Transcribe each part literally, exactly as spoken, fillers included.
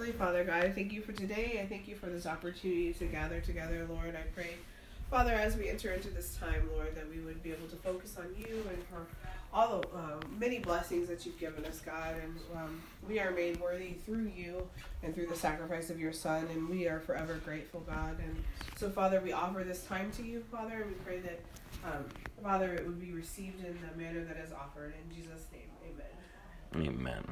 Heavenly Father, God, I thank you for today. I thank you for this opportunity to gather together, Lord. I pray, Father, as we enter into this time, Lord, that we would be able to focus on you and for all the uh, many blessings that you've given us, God. And um, we are made worthy through you and through the sacrifice of your Son, and we are forever grateful, God. And so, Father, we offer this time to you, Father, and we pray that, um, Father, it would be received in the manner that is offered. In Jesus' name, amen. Amen.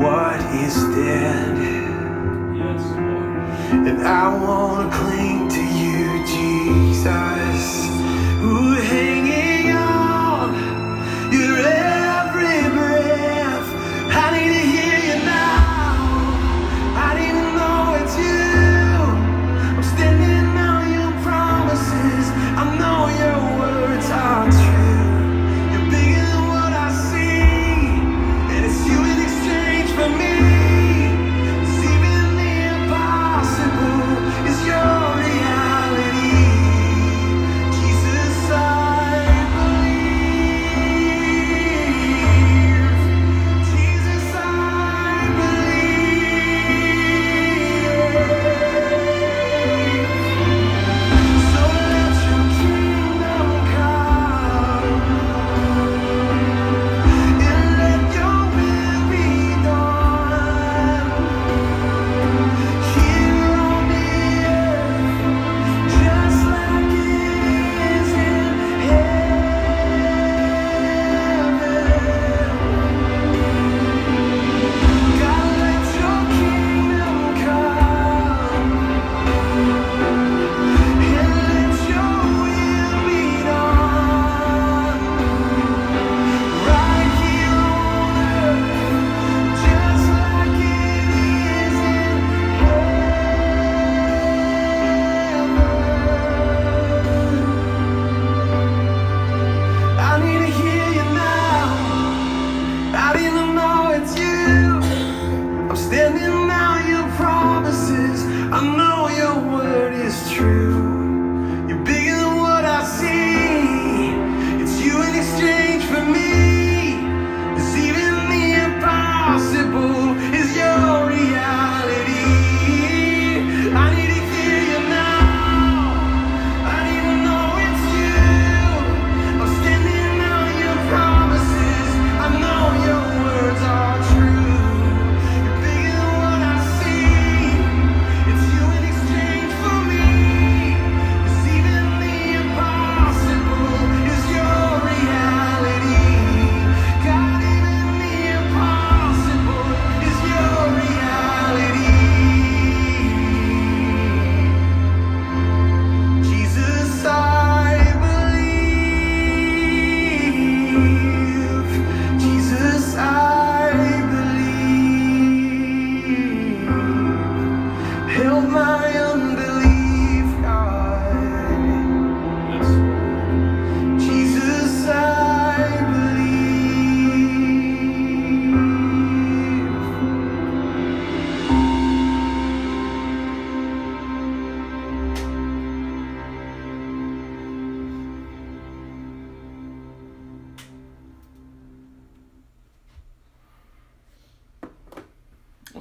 what is dead. Yes, Lord. And I want to cling to you, Jesus. Ooh, hanging on your every breath. I need to hear you now. I need to know it's you. I'm standing on your promises. I know your words are true.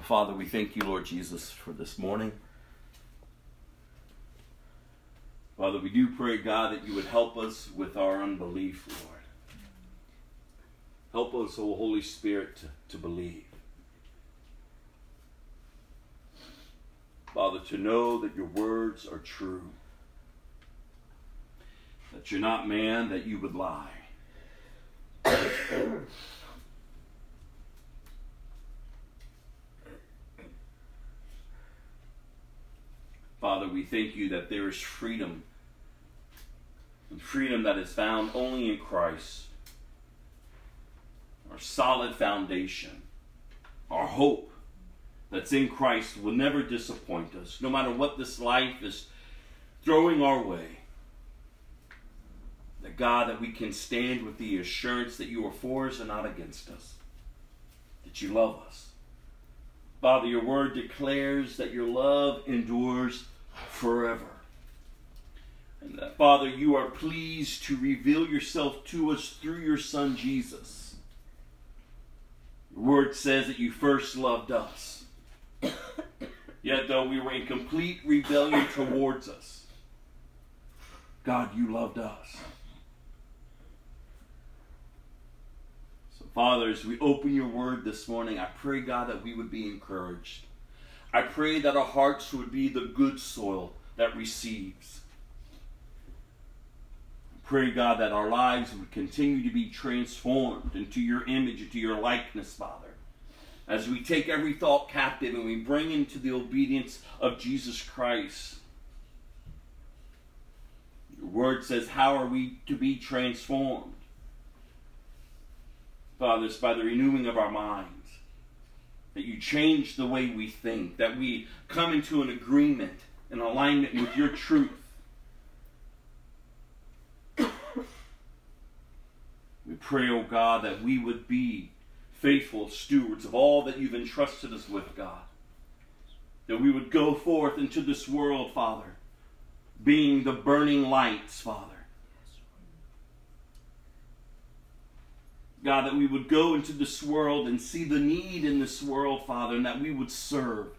Father, we thank you, Lord Jesus, for this morning. Father, we do pray, God, that you would help us with our unbelief, Lord. Help us, O Holy Spirit, to, to believe. Father, to know that your words are true. That you're not man, that you would lie. Father, we thank you that there is freedom, and freedom that is found only in Christ, our solid foundation, our hope that's in Christ will never disappoint us, no matter what this life is throwing our way. That God, that we can stand with the assurance that you are for us and not against us, that you love us. Father, your word declares that your love endures forever. And that, Father, you are pleased to reveal yourself to us through your Son, Jesus. Your word says that you first loved us. Yet, though we were in complete rebellion towards us, God, you loved us. Father, as we open your word this morning, I pray, God, that we would be encouraged. I pray that our hearts would be the good soil that receives. I pray, God, that our lives would continue to be transformed into your image, into your likeness, Father. as we take every thought captive and we bring into the obedience of Jesus Christ. Your word says, how are we to be transformed? Father, it's by the renewing of our minds, that you change the way we think, that we come into an agreement, an alignment with your truth. We pray, O God, that we would be faithful stewards of all that you've entrusted us with, God. That we would go forth into this world, Father, being the burning lights, Father. God, that we would go into this world and see the need in this world, Father, and that we would serve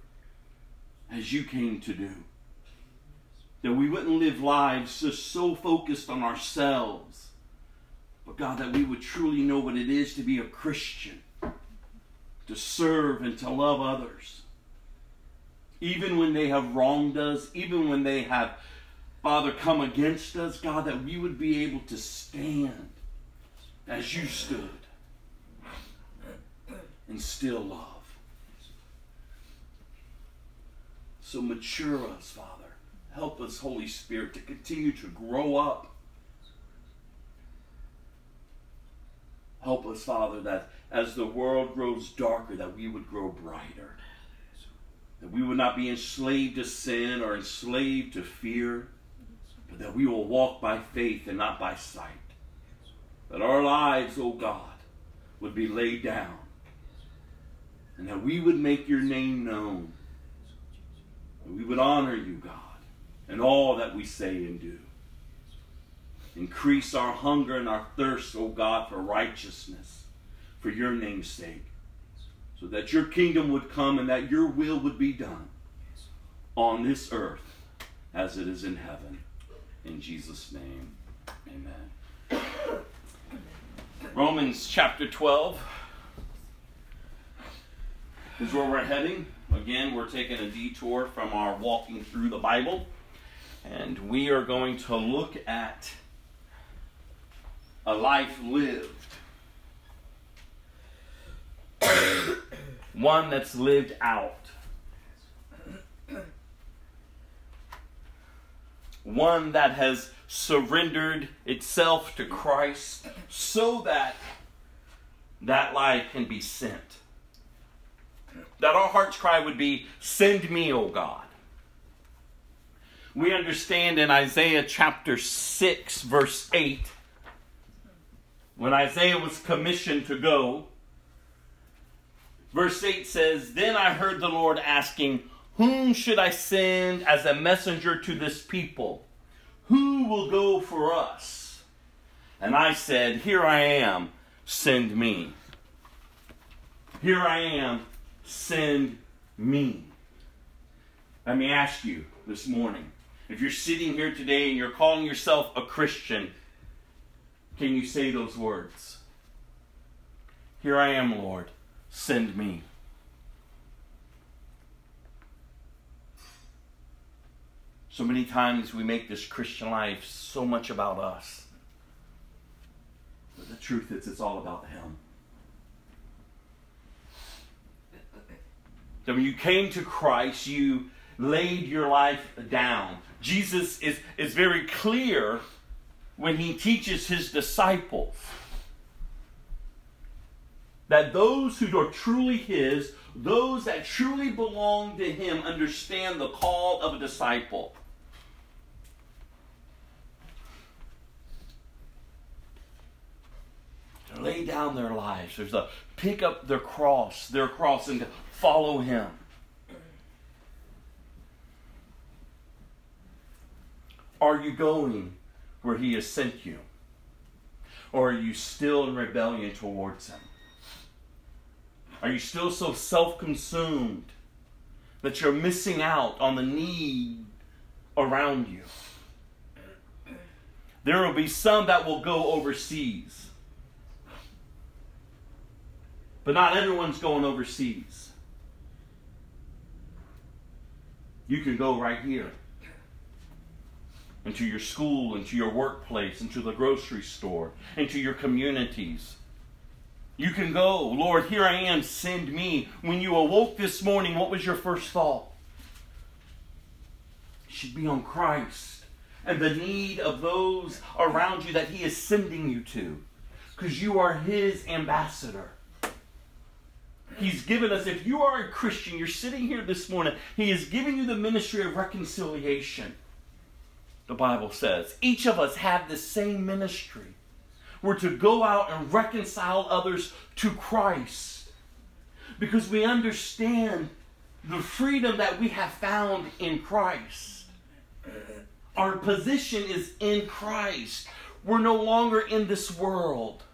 as you came to do. That we wouldn't live lives just so focused on ourselves, but God, that we would truly know what it is to be a Christian, to serve and to love others. Even when they have wronged us, even when they have, Father, come against us, God, that we would be able to stand as you stood and still love. So mature us, Father. Help us, Holy Spirit, to continue to grow up. Help us, Father, that as the world grows darker, that we would grow brighter. That we would not be enslaved to sin or enslaved to fear, but that we will walk by faith and not by sight. That our lives, O God, would be laid down, and that we would make your name known. That we would honor you, God, in all that we say and do. Increase our hunger and our thirst, O God, for righteousness, for your name's sake, so that your kingdom would come and that your will would be done on this earth as it is in heaven. In Jesus' name, amen. Romans chapter twelve is where we're heading. Again, we're taking a detour from our walking through the Bible, and we are going to look at a life lived. One that's lived out. One that has surrendered itself to Christ so that that life can be sent. That our heart's cry would be, send me, O God. We understand in Isaiah chapter six, verse eight, when Isaiah was commissioned to go, verse eight says, then I heard the Lord asking, whom should I send as a messenger to this people? Who will go for us? And I said, here I am, send me. Here I am, send me. Let me ask you this morning, if you're sitting here today and you're calling yourself a Christian, can you say those words? Here I am, Lord. Send me. So many times we make this Christian life so much about us. But the truth is, it's all about Him. That when you came to Christ, you laid your life down. Jesus is, is very clear when He teaches His disciples that those who are truly His, those that truly belong to Him, understand the call of a disciple. To lay down their lives. There's a pick up their cross, their cross, and to follow Him. Are you going where He has sent you? Or are you still in rebellion towards Him? Are you still so self-consumed that you're missing out on the need around you? There will be some that will go overseas. But not everyone's going overseas. You can go right here. Into your school, into your workplace, into the grocery store, into your communities. You can go, Lord, here I am, send me. When you awoke this morning, what was your first thought? It should be on Christ and the need of those around you that He is sending you to, because you are His ambassador. He's given us, if you are a Christian, you're sitting here this morning, He has given you the ministry of reconciliation. The Bible says each of us have the same ministry. We're to go out and reconcile others to Christ, because we understand the freedom that we have found in Christ. Our position is in Christ. We're no longer in this world.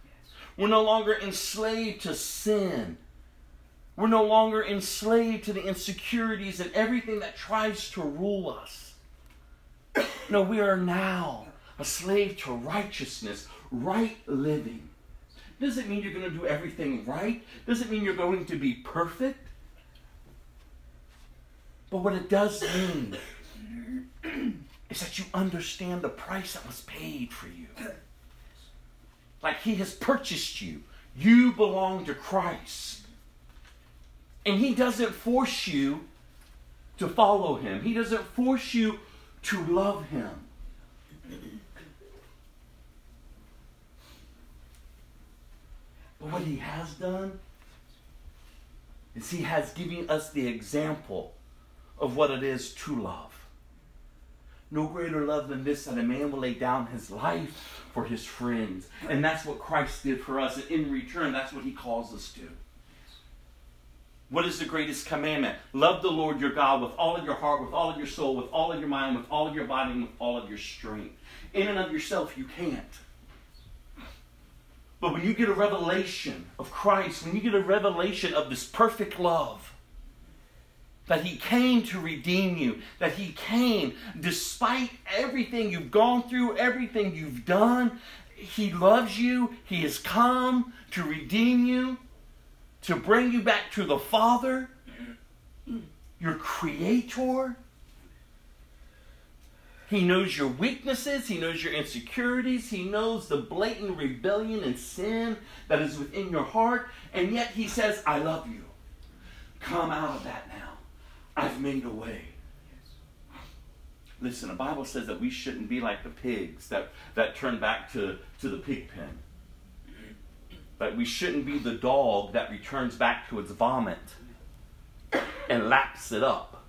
We're no longer enslaved to sin. We're no longer enslaved to the insecurities and everything that tries to rule us. No, we are now a slave to righteousness, right living. Doesn't mean you're going to do everything right. Doesn't mean you're going to be perfect. But what it does mean is that you understand the price that was paid for you. Like He has purchased you. You belong to Christ. And He doesn't force you to follow Him. He doesn't force you to love Him. But what He has done is He has given us the example of what it is to love. No greater love than this, that a man will lay down his life for his friends. And that's what Christ did for us. And in return, that's what He calls us to. What is the greatest commandment? Love the Lord your God with all of your heart, with all of your soul, with all of your mind, with all of your body, and with all of your strength. In and of yourself, you can't. But when you get a revelation of Christ, when you get a revelation of this perfect love, that He came to redeem you, that He came despite everything you've gone through, everything you've done, He loves you, He has come to redeem you, to bring you back to the Father, your Creator. He knows your weaknesses. He knows your insecurities. He knows the blatant rebellion and sin that is within your heart. And yet He says, I love you. Come out of that now. I've made a way. Listen, the Bible says that we shouldn't be like the pigs that, that turn back to, to the pig pen. But we shouldn't be the dog that returns back to its vomit and laps it up.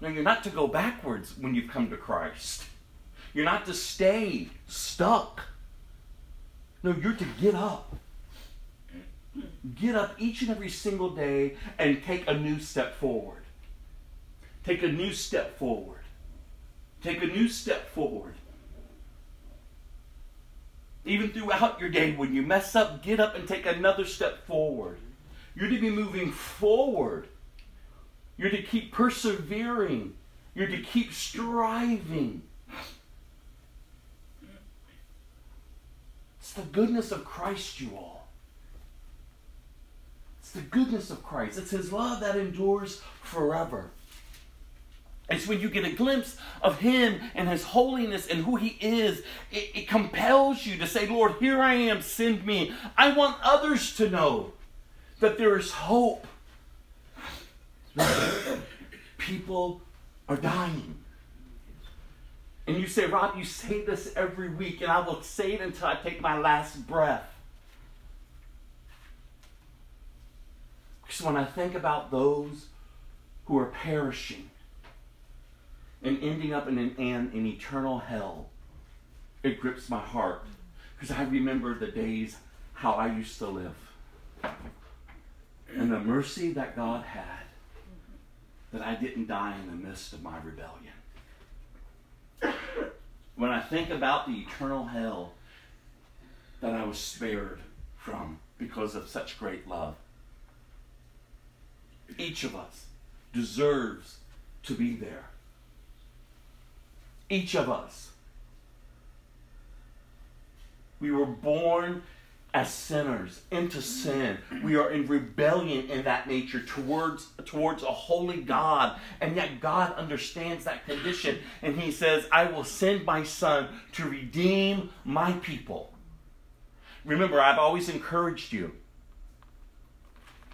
No, you're not to go backwards when you've come to Christ. You're not to stay stuck. No, you're to get up. Get up each and every single day and take a new step forward. Take a new step forward. Take a new step forward. Even throughout your day, when you mess up, get up and take another step forward. You're to be moving forward. You're to keep persevering. You're to keep striving. It's the goodness of Christ, you all. It's the goodness of Christ. It's His love that endures forever. It's when you get a glimpse of Him and His holiness and who He is, it, it compels you to say, Lord, here I am, send me. I want others to know that there is hope. People are dying. And you say, Rob, you say this every week, and I will say it until I take my last breath. Because when I think about those who are perishing, and ending up in an, an, an eternal hell, it grips my heart. Because I remember the days how I used to live. And the mercy that God had, that I didn't die in the midst of my rebellion. When I think about the eternal hell that I was spared from because of such great love, each of us deserves to be there. Each of us. We were born as sinners into sin. We are in rebellion in that nature towards, towards a holy God. And yet God understands that condition. And He says, I will send my Son to redeem my people. Remember, I've always encouraged you.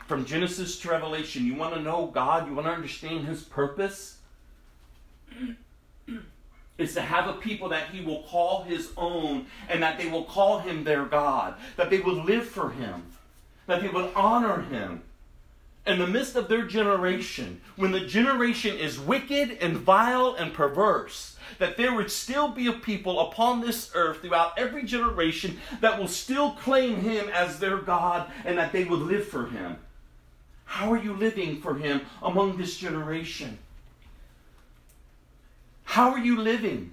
From Genesis to Revelation, you want to know God, you want to understand His purpose? Is to have a people that He will call His own, and that they will call Him their God, that they will live for Him, that they will honor Him. In the midst of their generation, when the generation is wicked and vile and perverse, that there would still be a people upon this earth throughout every generation that will still claim Him as their God, and that they would live for Him. How are you living for Him among this generation? How are you living?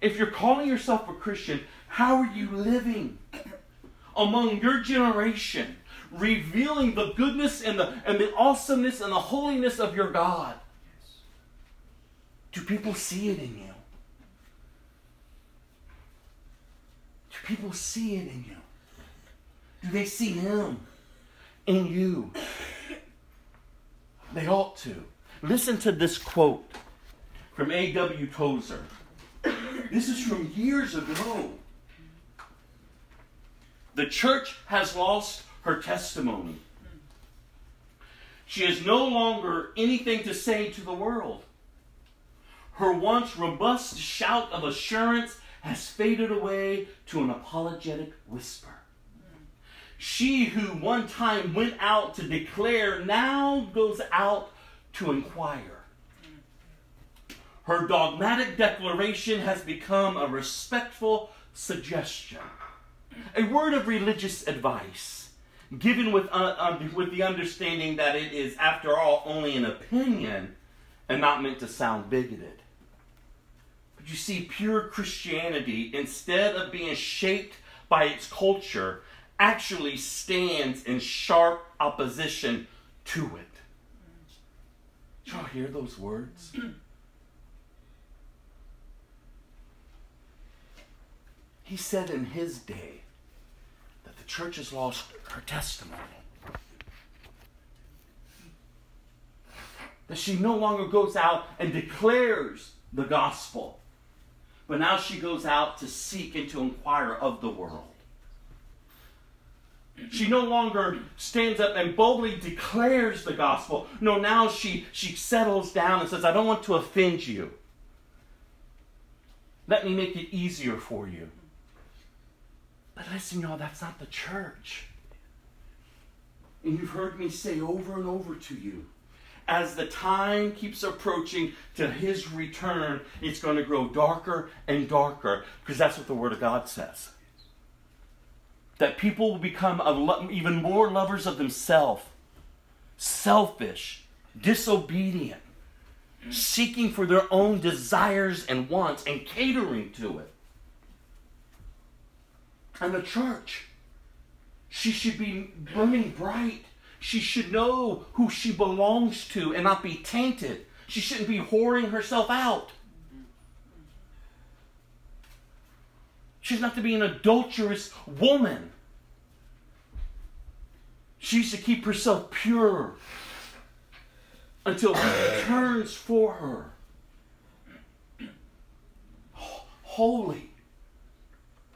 If you're calling yourself a Christian, how are you living among your generation, revealing the goodness and the, and the awesomeness and the holiness of your God? Do people see it in you? Do people see it in you? Do they see Him in you? They ought to. Listen to this quote from A W Tozer. This is from years ago. The church has lost her testimony. She has no longer anything to say to the world. Her once robust shout of assurance has faded away to an apologetic whisper. She who one time went out to declare now goes out to inquire. Her dogmatic declaration has become a respectful suggestion, a word of religious advice, given with, uh, um, with the understanding that it is, after all, only an opinion and not meant to sound bigoted. But you see, pure Christianity, instead of being shaped by its culture, actually stands in sharp opposition to it. Did y'all hear those words? He said in his day that the church has lost her testimony. That she no longer goes out and declares the gospel, but now she goes out to seek and to inquire of the world. She no longer stands up and boldly declares the gospel. No, now she, she settles down and says, I don't want to offend you. Let me make it easier for you. But listen, y'all, that's not the church. And you've heard me say over and over to you, as the time keeps approaching to His return, it's going to grow darker and darker, because that's what the Word of God says. That people will become even more lovers of themselves, selfish, disobedient, seeking for their own desires and wants and catering to it. And the church, she should be burning bright. She should know who she belongs to and not be tainted. She shouldn't be whoring herself out. She's not to be an adulterous woman. She's to keep herself pure until He returns for her. Holy.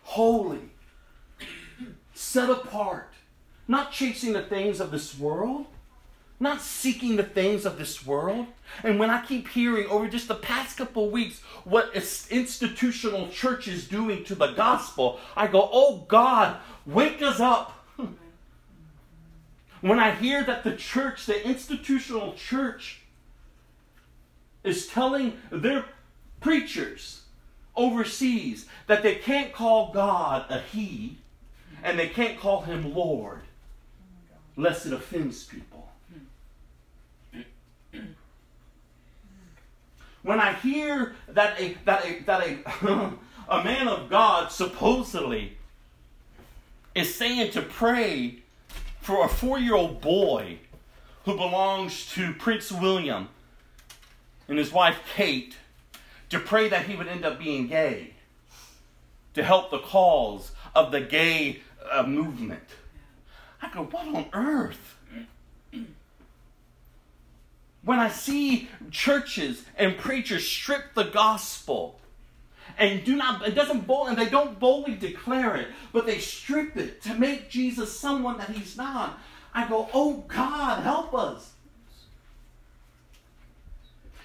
Holy. Set apart, not chasing the things of this world, not seeking the things of this world. And when I keep hearing over just the past couple weeks what institutional church is doing to the gospel, I go, oh God, wake us up. When I hear that the church, the institutional church, is telling their preachers overseas that they can't call God a He, and they can't call Him Lord, lest it offends people. When I hear that a that a that a a man of God supposedly is saying to pray for a four-year-old boy who belongs to Prince William and his wife Kate, to pray that he would end up being gay, to help the cause of the gay uh, movement. I go, what on earth? When I see churches and preachers strip the gospel and do not, it doesn't bold, and they don't boldly declare it, but they strip it to make Jesus someone that he's not. I go, oh God, help us.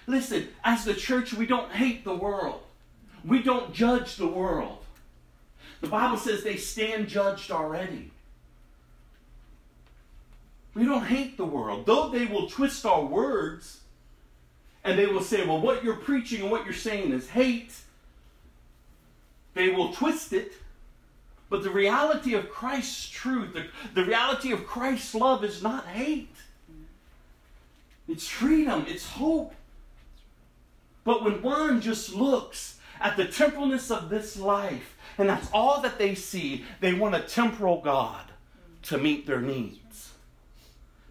Listen, as the church, we don't hate the world. We don't judge the world. The Bible says they stand judged already. We don't hate the world. Though they will twist our words, and they will say, well, what you're preaching and what you're saying is hate. They will twist it. But the reality of Christ's truth, the, the reality of Christ's love is not hate. It's freedom. It's hope. But when one just looks at the temporalness of this life, and that's all that they see, they want a temporal God to meet their needs.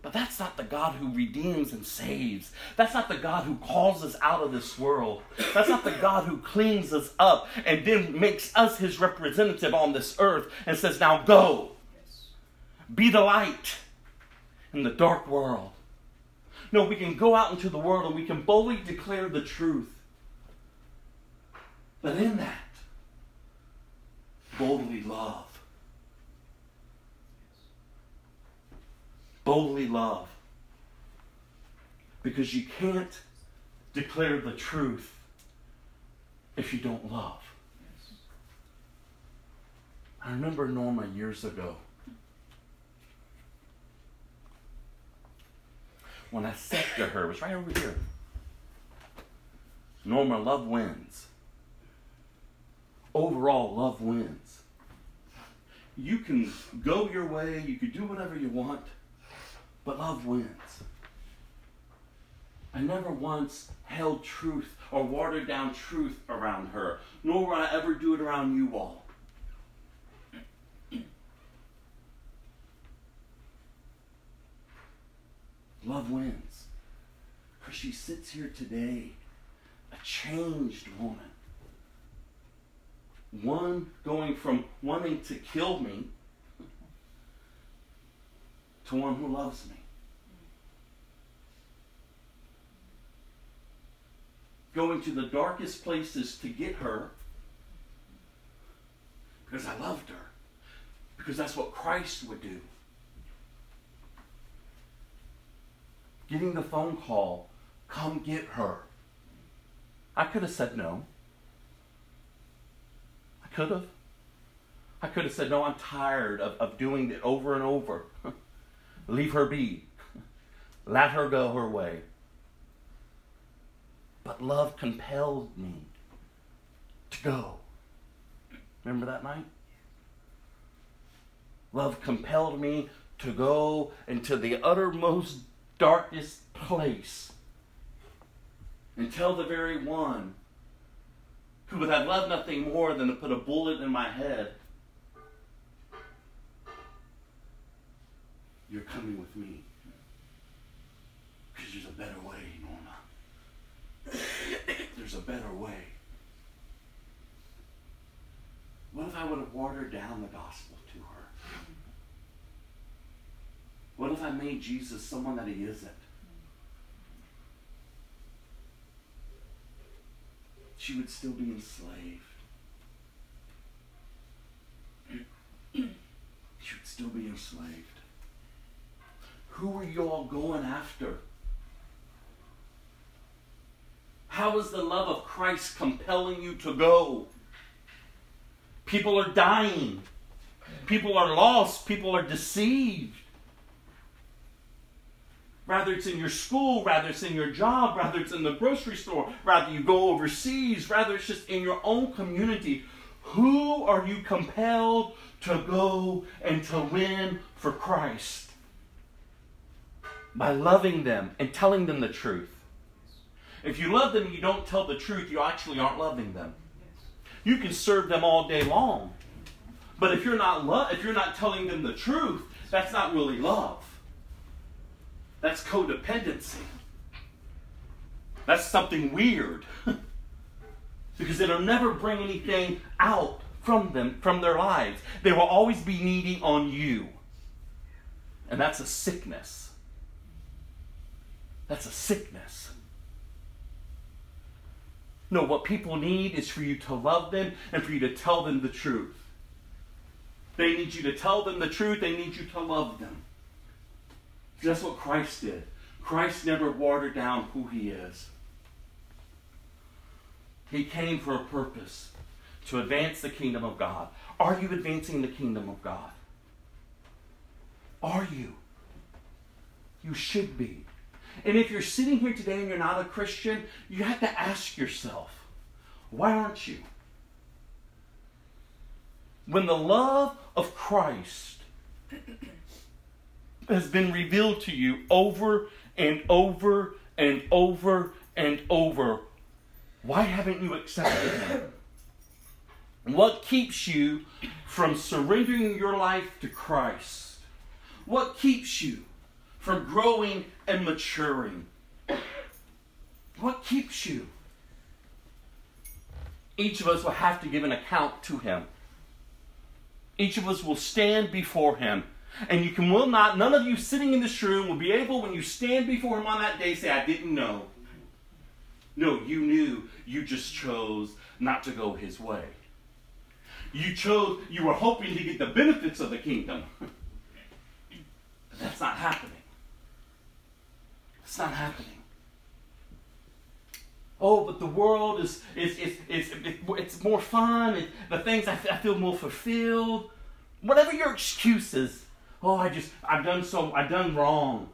But that's not the God who redeems and saves. That's not the God who calls us out of this world. That's not the God who cleans us up and then makes us his representative on this earth and says, now go. Be the light in the dark world. No, we can go out into the world and we can boldly declare the truth. But in that, boldly love. Boldly love. Because you can't declare the truth if you don't love. I remember Norma years ago. When I said to her, it was right over here. Norma, love wins. Overall, love wins. You can go your way, you can do whatever you want, but love wins. I never once held truth or watered down truth around her, nor would I ever do it around you all. Love wins. Because she sits here today, a changed woman. One going from wanting to kill me to one who loves me. Going to the darkest places to get her because I loved her. Because that's what Christ would do. Getting the phone call, come get her. I could have said no. I could have. I could have said, no, I'm tired of, of doing it over and over. Leave her be. Let her go her way. But love compelled me to go. Remember that night? Love compelled me to go into the uttermost darkest place until the very one who would have loved nothing more than to put a bullet in my head. You're coming with me because there's a better way, Norma. There's a better way. What if I would have watered down the gospel to her? What if I made Jesus someone that he isn't? She would still be enslaved. She would still be enslaved. Who are you all going after? How is the love of Christ compelling you to go? People are dying. People are lost. People are deceived. Rather it's in your school, rather it's in your job, rather it's in the grocery store, rather you go overseas, rather it's just in your own community. Who are you compelled to go and to win for Christ? By loving them and telling them the truth. If you love them and you don't tell the truth, you actually aren't loving them. You can serve them all day long, but if you're not lo- if you're not telling them the truth, that's not really love. That's codependency. That's something weird. Because it'll never bring anything out from them, from their lives. They will always be needing on you. And that's a sickness. That's a sickness. No, what people need is for you to love them and for you to tell them the truth. They need you to tell them the truth. They need you to love them. That's what Christ did. Christ never watered down who he is. He came for a purpose, to advance the kingdom of God. Are you advancing the kingdom of God? Are you? You should be. And if you're sitting here today and you're not a Christian, you have to ask yourself, why aren't you? When the love of Christ has been revealed to you over and over and over and over, why haven't you accepted him? What keeps you from surrendering your life to Christ? What keeps you from growing and maturing? What keeps you? Each of us will have to give an account to him. Each of us will stand before him. And you can will not, none of you sitting in this room will be able, when you stand before him on that day, say, I didn't know. No, you knew. You just chose not to go his way. You chose, you were hoping to get the benefits of the kingdom. But that's not happening. It's not happening. Oh, but the world is, is, is, is, is it's more fun. It, the things, I, I feel more fulfilled. Whatever your excuse is, oh, I just, I've done so, I've done wrong.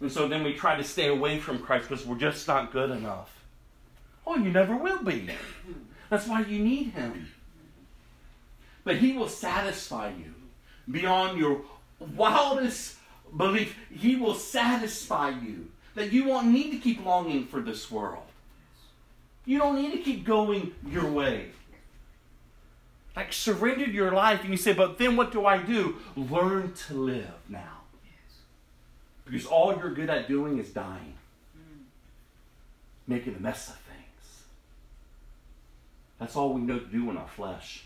And so then we try to stay away from Christ because we're just not good enough. Oh, you never will be. That's why you need him. But he will satisfy you beyond your wildest belief. He will satisfy you that you won't need to keep longing for this world. You don't need to keep going your way. Like, surrendered your life, and you say, but then what do I do? Learn to live now. Yes. Because all you're good at doing is dying. Mm. Making a mess of things. That's all we know to do in our flesh.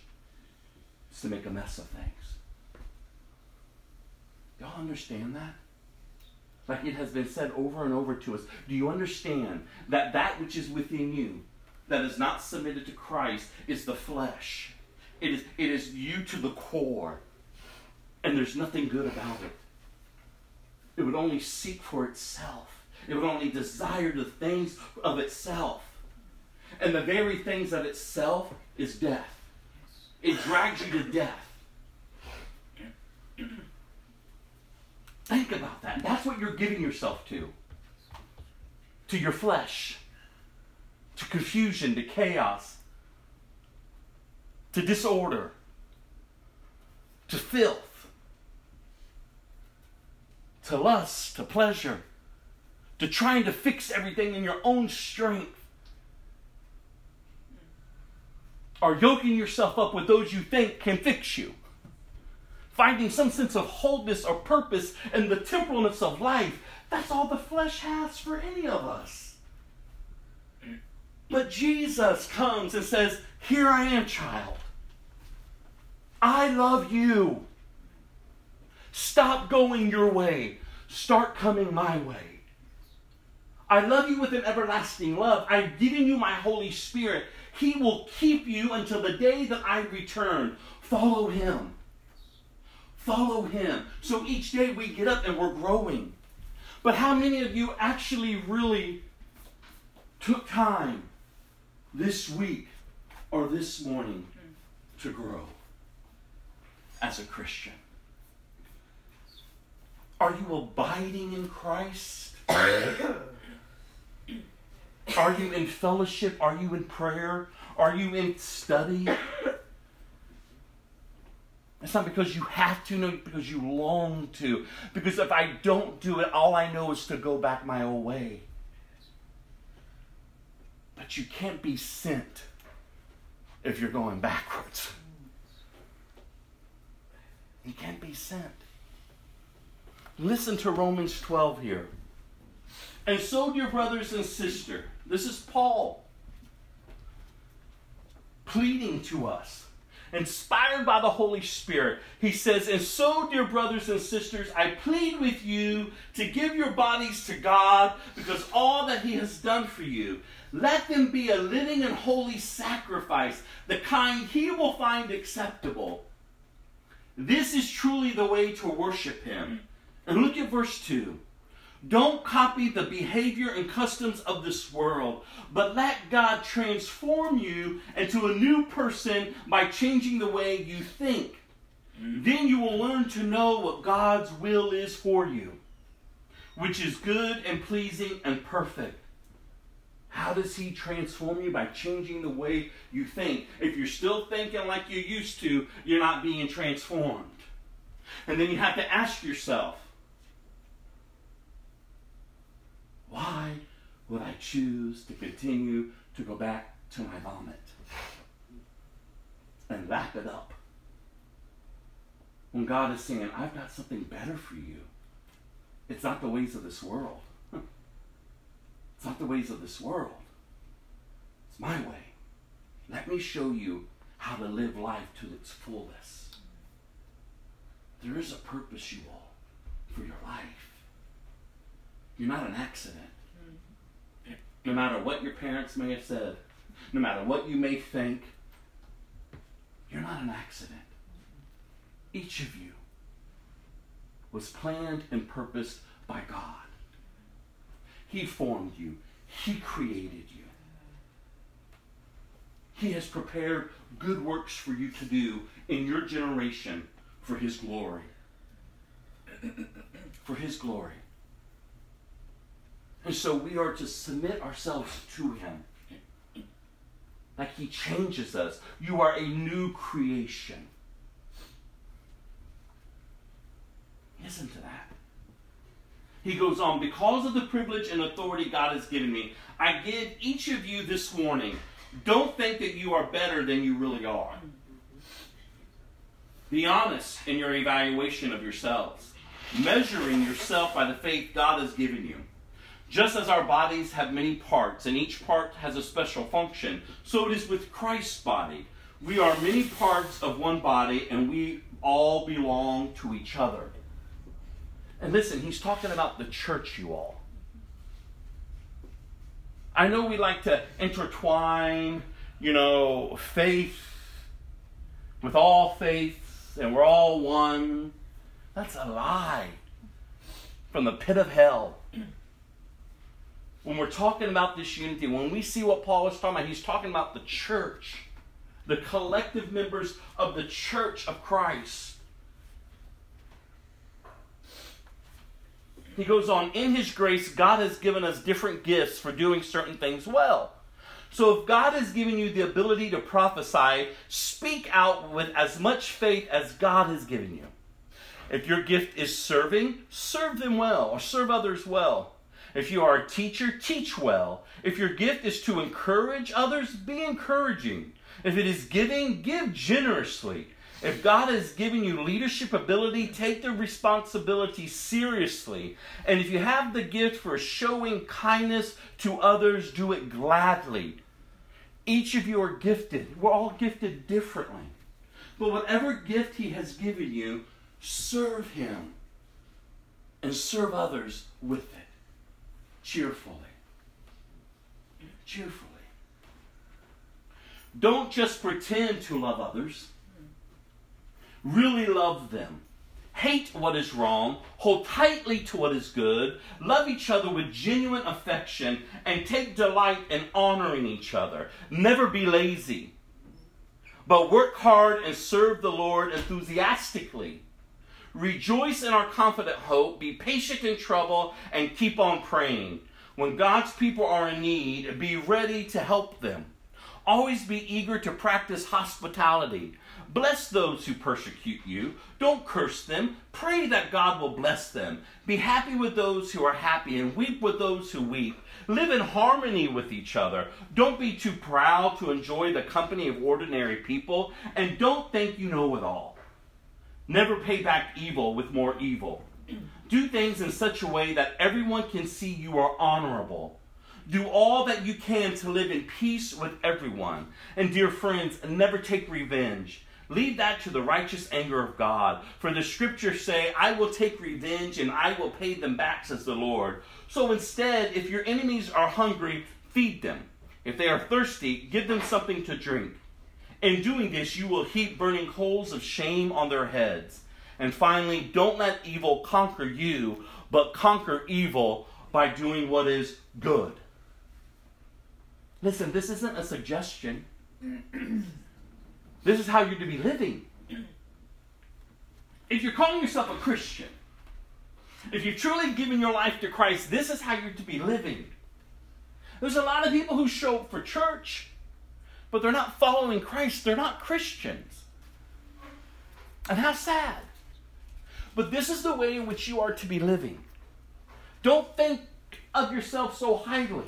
Is to make a mess of things. Y'all understand that? Like it has been said over and over to us. Do you understand that that which is within you, that is not submitted to Christ, is the flesh? It is, it is you to the core. And there's nothing good about it. It would only seek for itself. It would only desire the things of itself. And the very things of itself is death. It drags you to death. Think about that. That's what you're giving yourself to. To your flesh. To confusion, to chaos. To disorder, to filth, to lust, to pleasure, to trying to fix everything in your own strength, or yoking yourself up with those you think can fix you, finding some sense of wholeness or purpose in the temporalness of life. That's all the flesh has for any of us. But Jesus comes and says, here I am, child. I love you. Stop going your way. Start coming my way. I love you with an everlasting love. I've given you my Holy Spirit. He will keep you until the day that I return. Follow him. Follow him. So each day we get up and we're growing. But how many of you actually really took time this week or this morning to grow as a Christian? Are you abiding in Christ? Are you in fellowship? Are you in prayer? Are you in study? It's not because you have to, no, because you long to. Because if I don't do it, all I know is to go back my old way. But you can't be sent if you're going backwards. You can't be sent. Listen to Romans twelve here. And so, dear brothers and sisters, this is Paul pleading to us. inspired by the Holy Spirit. He says, and so, dear brothers and sisters, I plead with you to give your bodies to God because all that he has done for you. Let them be a living and holy sacrifice, the kind he will find acceptable. This is truly the way to worship him. And look at verse two. Don't copy the behavior and customs of this world, but let God transform you into a new person by changing the way you think. Then you will learn to know what God's will is for you, which is good and pleasing and perfect. How does he transform you? By changing the way you think. If you're still thinking like you used to, you're not being transformed. And then you have to ask yourself, why would I choose to continue to go back to my vomit and lap it up when God is saying, I've got something better for you? It's not the ways of this world. It's not the ways of this world. It's my way. Let me show you how to live life to its fullest. There is a purpose, you all, for your life. You're not an accident. No matter what your parents may have said, no matter what you may think, you're not an accident. Each of you was planned and purposed by God. He formed you. He created you. He has prepared good works for you to do in your generation for his glory. For his glory. And so we are to submit ourselves to him. Like he changes us. You are a new creation. Listen to that. He goes on, because of the privilege and authority God has given me, I give each of you this warning. Don't think that you are better than you really are. Be honest in your evaluation of yourselves, measuring yourself by the faith God has given you. Just as our bodies have many parts, and each part has a special function, so it is with Christ's body. We are many parts of one body, and we all belong to each other. And listen, he's talking about the church, you all. I know we like to intertwine, you know, faith with all faiths, and we're all one. That's a lie from the pit of hell. When we're talking about this unity, when we see what Paul is talking about, he's talking about the church, the collective members of the church of Christ. He goes on, in his grace, God has given us different gifts for doing certain things well. So if God has given you the ability to prophesy, speak out with as much faith as God has given you. If your gift is serving, serve them well or serve others well. If you are a teacher, teach well. If your gift is to encourage others, be encouraging. If it is giving, give generously. If God has given you leadership ability, take the responsibility seriously. And if you have the gift for showing kindness to others, do it gladly. Each of you are gifted. We're all gifted differently. But whatever gift he has given you, serve him and serve others with it. Cheerfully. Cheerfully. Don't just pretend to love others. Really love them. Hate what is wrong. Hold tightly to what is good. Love each other with genuine affection and take delight in honoring each other. Never be lazy. But work hard and serve the Lord enthusiastically. Rejoice in our confident hope, be patient in trouble, and keep on praying. When God's people are in need, be ready to help them. Always be eager to practice hospitality. Bless those who persecute you. Don't curse them. Pray that God will bless them. Be happy with those who are happy and weep with those who weep. Live in harmony with each other. Don't be too proud to enjoy the company of ordinary people, and don't think you know it all. Never pay back evil with more evil. Do things in such a way that everyone can see you are honorable. Do all that you can to live in peace with everyone. And dear friends, never take revenge. Leave that to the righteous anger of God. For the scriptures say, I will take revenge and I will pay them back, says the Lord. So instead, if your enemies are hungry, feed them. If they are thirsty, give them something to drink. In doing this, you will heap burning coals of shame on their heads. And finally, don't let evil conquer you, but conquer evil by doing what is good. Listen, this isn't a suggestion. This is how you're to be living. If you're calling yourself a Christian, if you've truly given your life to Christ, this is how you're to be living. There's a lot of people who show up for church, but they're not following Christ. They're not Christians. And how sad. But this is the way in which you are to be living. Don't think of yourself so highly.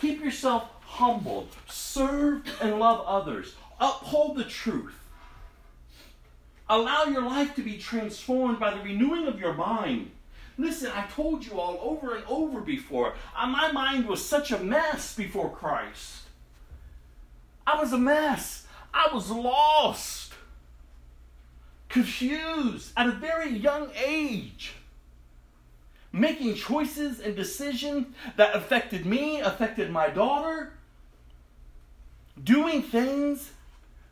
Keep yourself humble. Serve and love others. Uphold the truth. Allow your life to be transformed by the renewing of your mind. Listen, I told you all over and over before, my mind was such a mess before Christ. I was a mess. I was lost, confused at a very young age, making choices and decisions that affected me, affected my daughter, doing things,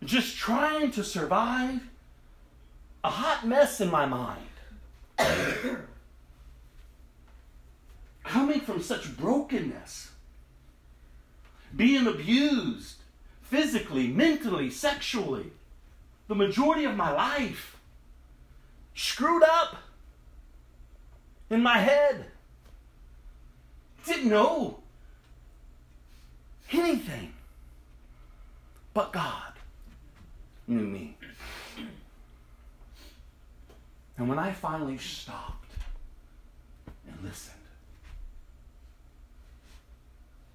just trying to survive. A hot mess in my mind. Coming from such brokenness, being abused, physically, mentally, sexually, the majority of my life, screwed up in my head, didn't know anything but God knew me. And when I finally stopped and listened,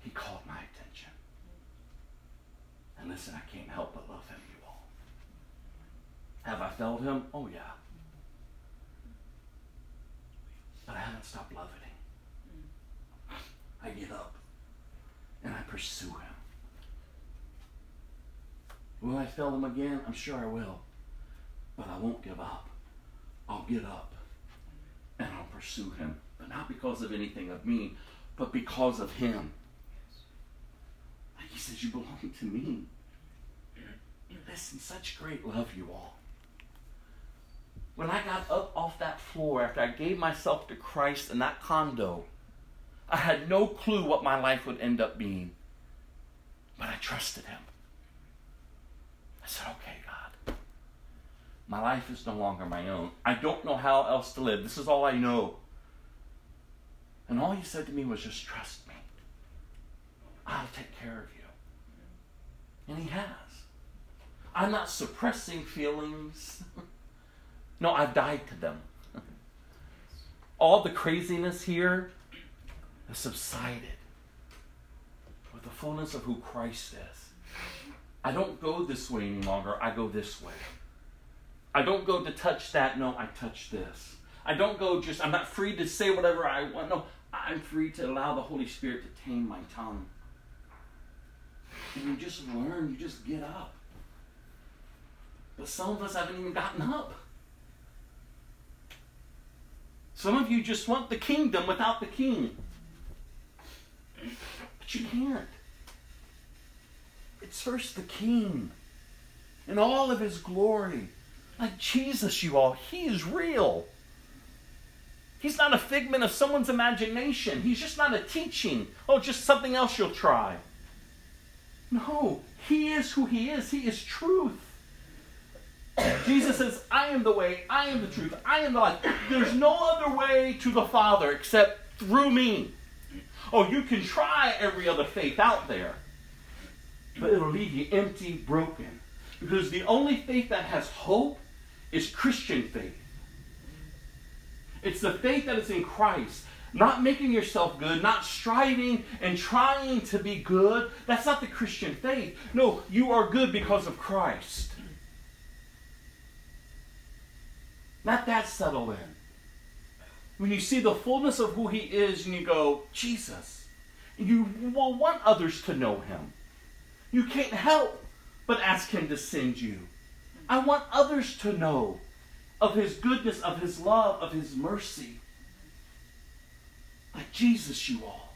He called my attention. And listen, I can't help but love Him, you all. Have I failed Him? Oh, yeah. But I haven't stopped loving Him. I get up and I pursue Him. Will I fail Him again? I'm sure I will. But I won't give up. I'll get up and I'll pursue Him. But not because of anything of me, but because of Him. He says, you belong to me. Listen, such great love, you all. When I got up off that floor after I gave myself to Christ in that condo, I had no clue what my life would end up being. But I trusted Him. I said, okay, God. My life is no longer my own. I don't know how else to live. This is all I know. And all He said to me was, just trust me. I'll take care of you. And He has. I'm not suppressing feelings. No, I've died to them. All the craziness here has subsided with the fullness of who Christ is. I don't go this way any longer. I go this way. I don't go to touch that. No, I touch this. I don't go just, I'm not free to say whatever I want. No, I'm free to allow the Holy Spirit to tame my tongue. And you just learn, you just get up. But some of us haven't even gotten up. Some of you just want the kingdom without the king. But you can't. It's first the king and all of his glory. Like Jesus, you all, he is real. He's not a figment of someone's imagination. He's just not a teaching. Oh, just something else you'll try. No, he is who he is. He is truth. Jesus says, I am the way, I am the truth, I am the life. There's no other way to the Father except through me. Oh, you can try every other faith out there, but it'll leave you empty, broken. Because the only faith that has hope is Christian faith. It's the faith that is in Christ. Not making yourself good, not striving and trying to be good. That's not the Christian faith. No, you are good because of Christ. Let that settle in. When you see the fullness of who He is and you go, Jesus, you will want others to know Him. You can't help but ask Him to send you. I want others to know of his goodness, of his love, of his mercy. Like Jesus, you all.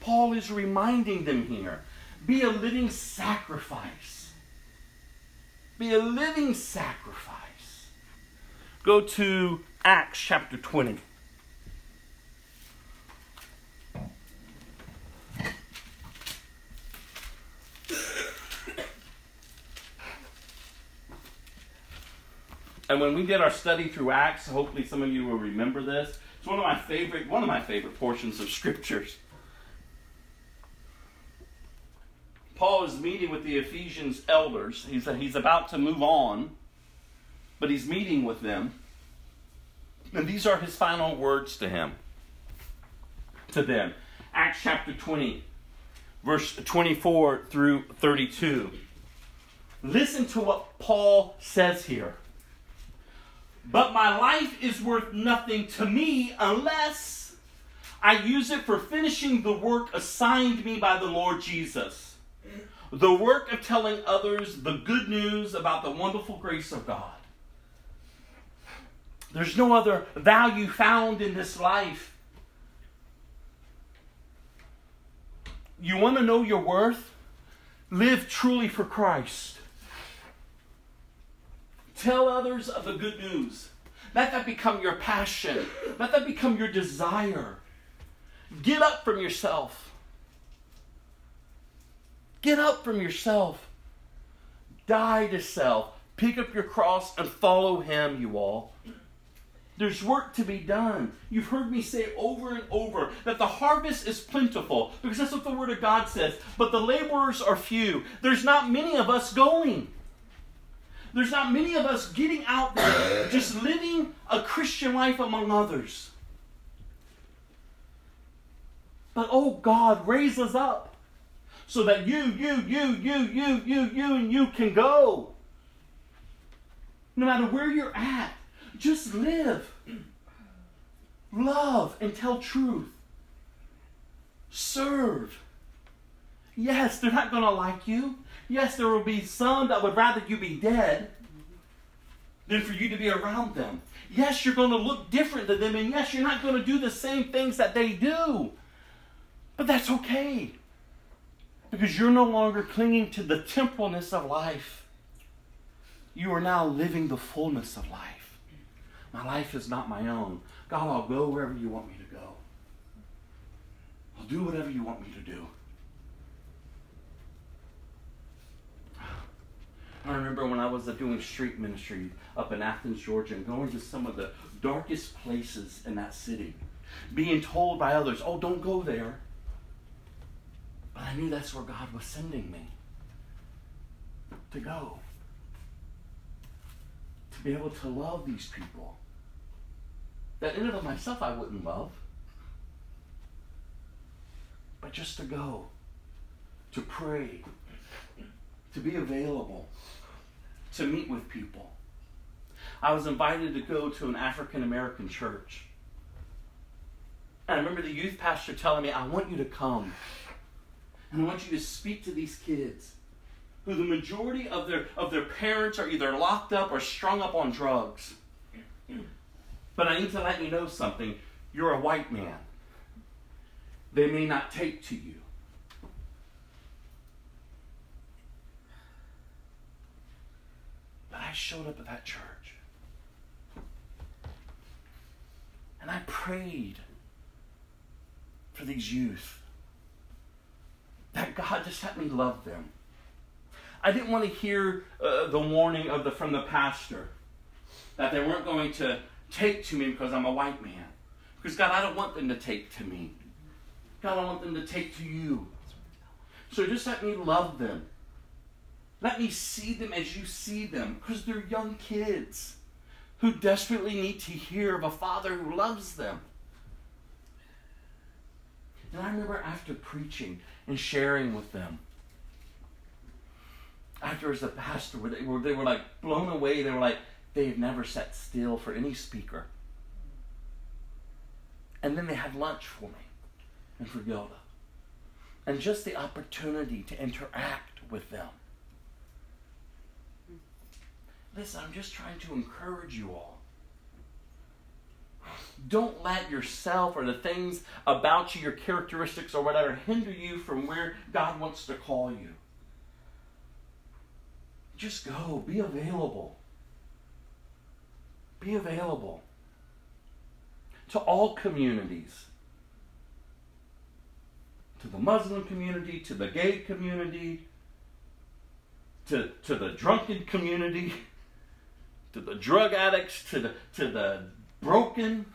Paul is reminding them here, be a living sacrifice. Be a living sacrifice. Go to Acts chapter twenty. And when we did our study through Acts, hopefully some of you will remember this. It's one of my favorite, one of my favorite portions of scriptures. Paul is meeting with the Ephesians elders. He's, he's about to move on, but he's meeting with them. And these are his final words to him, to them. Acts chapter twenty, verse twenty-four through thirty-two. Listen to what Paul says here. But my life is worth nothing to me unless I use it for finishing the work assigned me by the Lord Jesus. The work of telling others the good news about the wonderful grace of God. There's no other value found in this life. You want to know your worth? Live truly for Christ. Tell others of the good news. Let that become your passion. Let that become your desire. Get up from yourself. Get up from yourself. Die to self. Pick up your cross and follow him, you all. There's work to be done. You've heard me say over and over that the harvest is plentiful, because that's what the Word of God says, but the laborers are few. There's not many of us going. There's not many of us getting out there, just living a Christian life among others. But oh God, raise us up so that you, you, you, you, you, you, you, and you can go. No matter where you're at, just live. Love and tell truth. Serve. Yes, they're not going to like you. Yes, there will be some that would rather you be dead than for you to be around them. Yes, you're going to look different than them, and yes, you're not going to do the same things that they do. But that's okay, because you're no longer clinging to the temporalness of life. You are now living the fullness of life. My life is not my own. God, I'll go wherever you want me to go. I'll do whatever you want me to do. I remember when I was doing street ministry up in Athens, Georgia, and going to some of the darkest places in that city, being told by others, oh, don't go there. But I knew that's where God was sending me to go, to be able to love these people that in and of myself I wouldn't love, but just to go, to pray, to be available, to meet with people. I was invited to go to an African American church. And I remember the youth pastor telling me, I want you to come. And I want you to speak to these kids who the majority of their, of their parents are either locked up or strung up on drugs. But I need to let you know something. You're a white man. They may not take to you. I showed up at that church and I prayed for these youth that God just let me love them. I didn't want to hear uh, the warning of the from the pastor that they weren't going to take to me because I'm a white man. Because God, I don't want them to take to me. God, I want them to take to you. So just let me love them. Let me see them as you see them, because they're young kids who desperately need to hear of a father who loves them. And I remember after preaching and sharing with them, after as a pastor, they were, they were like blown away. They were like, they've never sat still for any speaker. And then they had lunch for me and for Gilda. And just the opportunity to interact with them. Listen, I'm just trying to encourage you all. Don't let yourself or the things about you, your characteristics or whatever, hinder you from where God wants to call you. Just go. Be available. Be available to all communities. To the Muslim community, to the gay community, to, to the drunken community, to the drug addicts, to the, to the broken,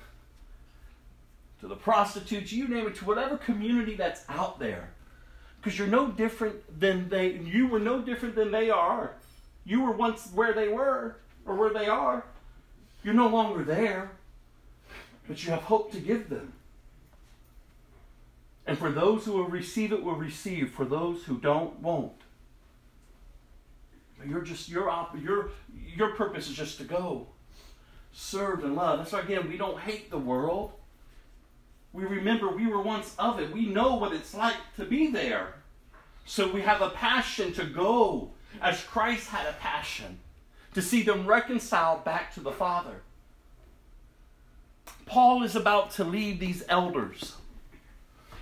to the prostitutes, you name it, to whatever community that's out there. Because you're no different than they, you were no different than they are. You were once where they were, or where they are. You're no longer there, but you have hope to give them. And for those who will receive it, will receive. For those who don't, won't. You're just, your, your, your purpose is just to go. Serve and love. That's why, again, we don't hate the world. We remember we were once of it. We know what it's like to be there. So we have a passion to go as Christ had a passion to see them reconciled back to the Father. Paul is about to lead these elders.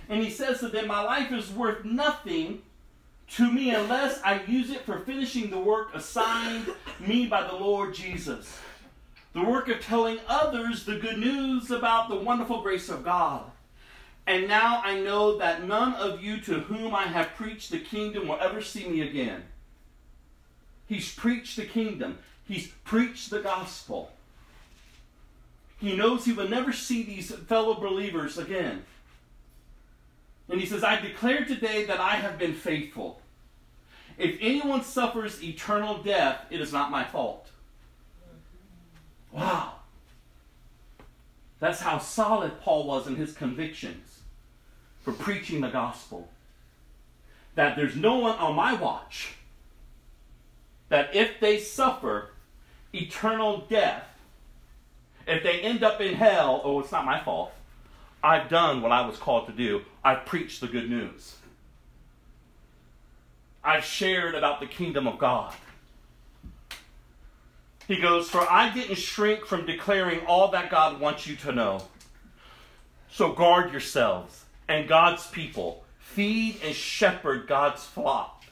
And he says to them, my life is worth nothing to me unless I use it for finishing the work assigned me by the Lord Jesus. The work of telling others the good news about the wonderful grace of God. And now I know that none of you to whom I have preached the kingdom will ever see me again. He's preached the kingdom. He's preached the gospel. He knows he will never see these fellow believers again. And he says, I declare today that I have been faithful. If anyone suffers eternal death, it is not my fault. Wow. That's how solid Paul was in his convictions for preaching the gospel. That there's no one on my watch that if they suffer eternal death, if they end up in hell, oh, it's not my fault. I've done what I was called to do. I've preached the good news. I've shared about the kingdom of God. He goes, for I didn't shrink from declaring all that God wants you to know. So guard yourselves and God's people. Feed and shepherd God's flock,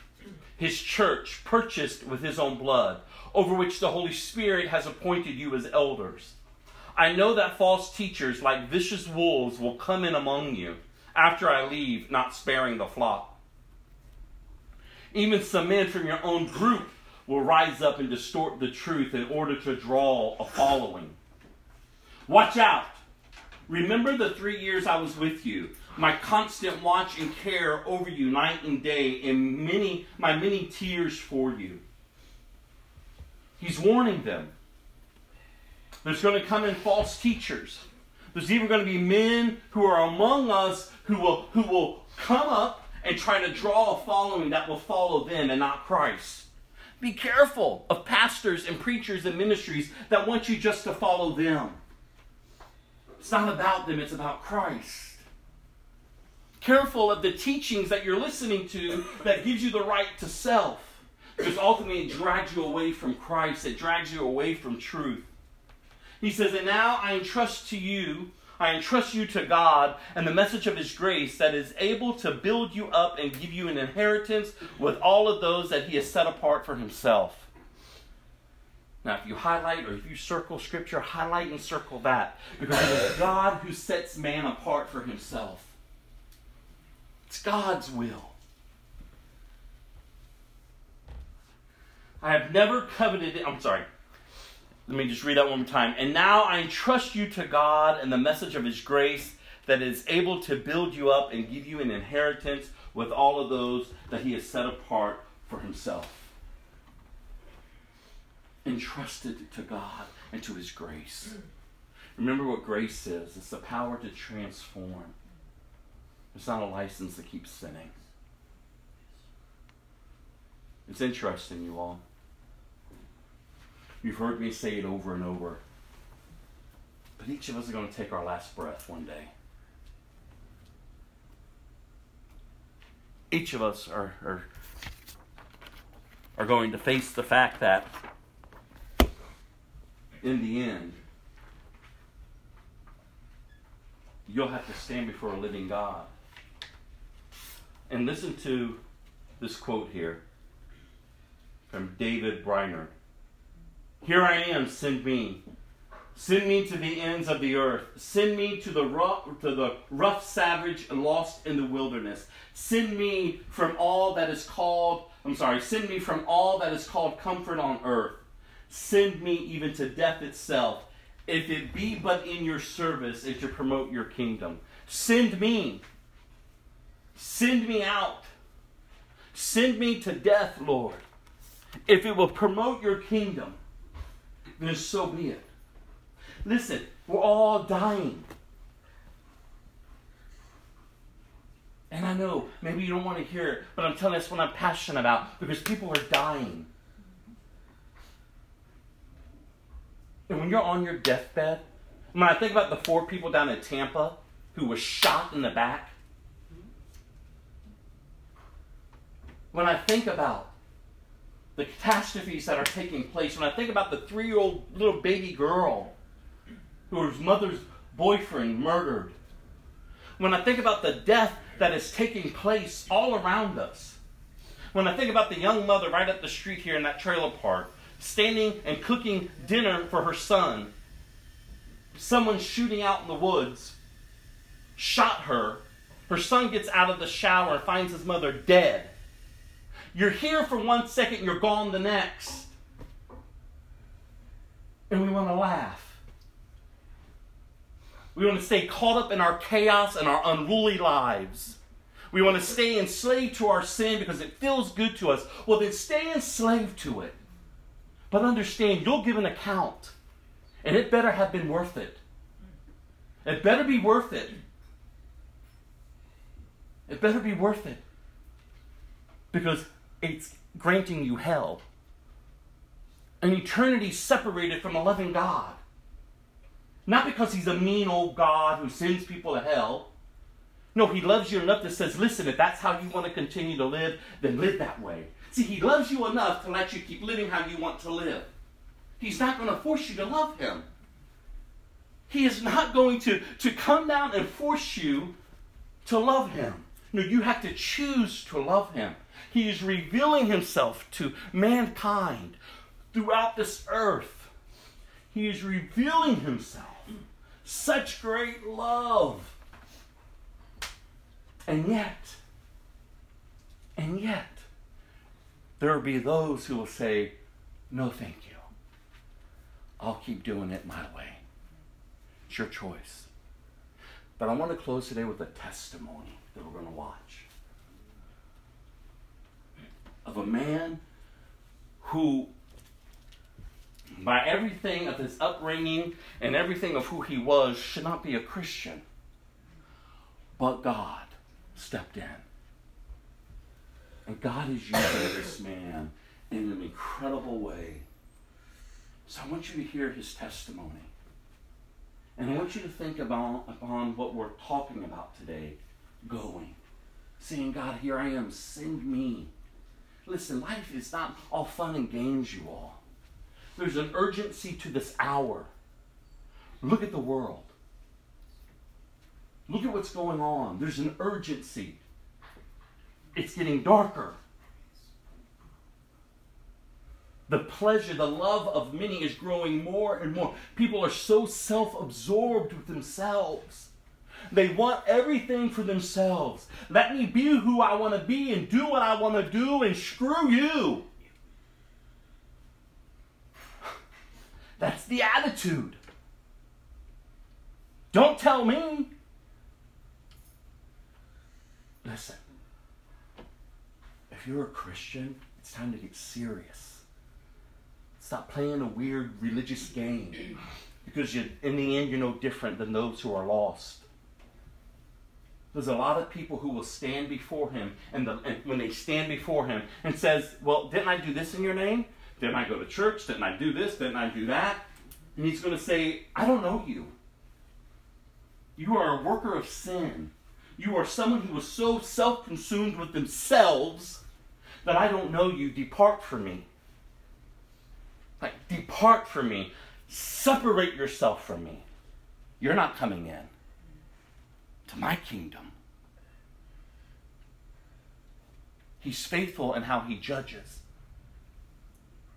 his church purchased with his own blood, over which the Holy Spirit has appointed you as elders. I know that false teachers like vicious wolves will come in among you after I leave, not sparing the flock. Even some men from your own group will rise up and distort the truth in order to draw a following. Watch out! Remember the three years I was with you, my constant watch and care over you night and day, and many, my many tears for you. He's warning them. There's going to come in false teachers. There's even going to be men who are among us who will, who will come up and try to draw a following that will follow them and not Christ. Be careful of pastors and preachers and ministries that want you just to follow them. It's not about them, it's about Christ. Careful of the teachings that you're listening to that gives you the right to self. Because ultimately it drags you away from Christ. It drags you away from truth. He says, and now I entrust to you, I entrust you to God and the message of his grace that is able to build you up and give you an inheritance with all of those that he has set apart for himself. Now, if you highlight or if you circle scripture, highlight and circle that. Because it is God who sets man apart for himself. It's God's will. I have never coveted it. I'm sorry. Let me just read that one more time. And now I entrust you to God and the message of his grace that is able to build you up and give you an inheritance with all of those that he has set apart for himself. Entrusted to God and to his grace. Remember what grace is. It's the power to transform. It's not a license to keep sinning. It's interesting, you all. You've heard me say it over and over. But each of us are going to take our last breath one day. Each of us are, are, are going to face the fact that in the end, you'll have to stand before a living God. And listen to this quote here from David Briner. "Here I am, send me. Send me to the ends of the earth. Send me to the rough, to the rough savage and lost in the wilderness. Send me from all that is called, I'm sorry, send me from all that is called comfort on earth. Send me even to death itself, if it be but in your service and to promote your kingdom. Send me. Send me out. Send me to death, Lord. If it will promote your kingdom, then so be it." Listen, we're all dying. And I know, maybe you don't want to hear it, but I'm telling you, that's what I'm passionate about, because people are dying. And when you're on your deathbed, when I think about the four people down in Tampa who were shot in the back, when I think about the catastrophes that are taking place, when I think about the three-year-old little baby girl whose mother's boyfriend murdered, when I think about the death that is taking place all around us, when I think about the young mother right up the street here in that trailer park, standing and cooking dinner for her son, someone shooting out in the woods, shot her, her son gets out of the shower and finds his mother dead. You're here for one second, you're gone the next. And we want to laugh. We want to stay caught up in our chaos and our unruly lives. We want to stay enslaved to our sin because it feels good to us. Well, then stay enslaved to it. But understand, you'll give an account. And it better have been worth it. It better be worth it. It better be worth it. Because it's granting you hell. An eternity separated from a loving God. Not because he's a mean old God who sends people to hell. No, he loves you enough that says, listen, if that's how you want to continue to live, then live that way. See, he loves you enough to let you keep living how you want to live. He's not going to force you to love him. He is not going to, to come down and force you to love him. No, you have to choose to love him. He is revealing himself to mankind throughout this earth. He is revealing himself. Such great love. And yet, and yet, there will be those who will say, no, thank you. I'll keep doing it my way. It's your choice. But I want to close today with a testimony that we're going to watch of a man who, by everything of his upbringing and everything of who he was, should not be a Christian. But God stepped in. And God is using this man in an incredible way. So I want you to hear his testimony. And I want you to think about upon what we're talking about today, going. Saying, God, here I am, send me. Listen, life is not all fun and games, you all. There's an urgency to this hour. Look at the world. Look at what's going on. There's an urgency. It's getting darker. The pleasure, the love of many is growing more and more. People are so self-absorbed with themselves. They want everything for themselves. Let me be who I want to be and do what I want to do and screw you. That's the attitude. Don't tell me. Listen, if you're a Christian, it's time to get serious. Stop playing a weird religious game, because you, in the end, you're no different than those who are lost. There's a lot of people who will stand before him, and, the, and when they stand before him and says, well, didn't I do this in your name? Didn't I go to church? Didn't I do this? Didn't I do that? And he's going to say, I don't know you. You are a worker of sin. You are someone who is so self-consumed with themselves that I don't know you. Depart from me. Like, depart from me. Separate yourself from me. You're not coming in to my kingdom. He's faithful in how he judges.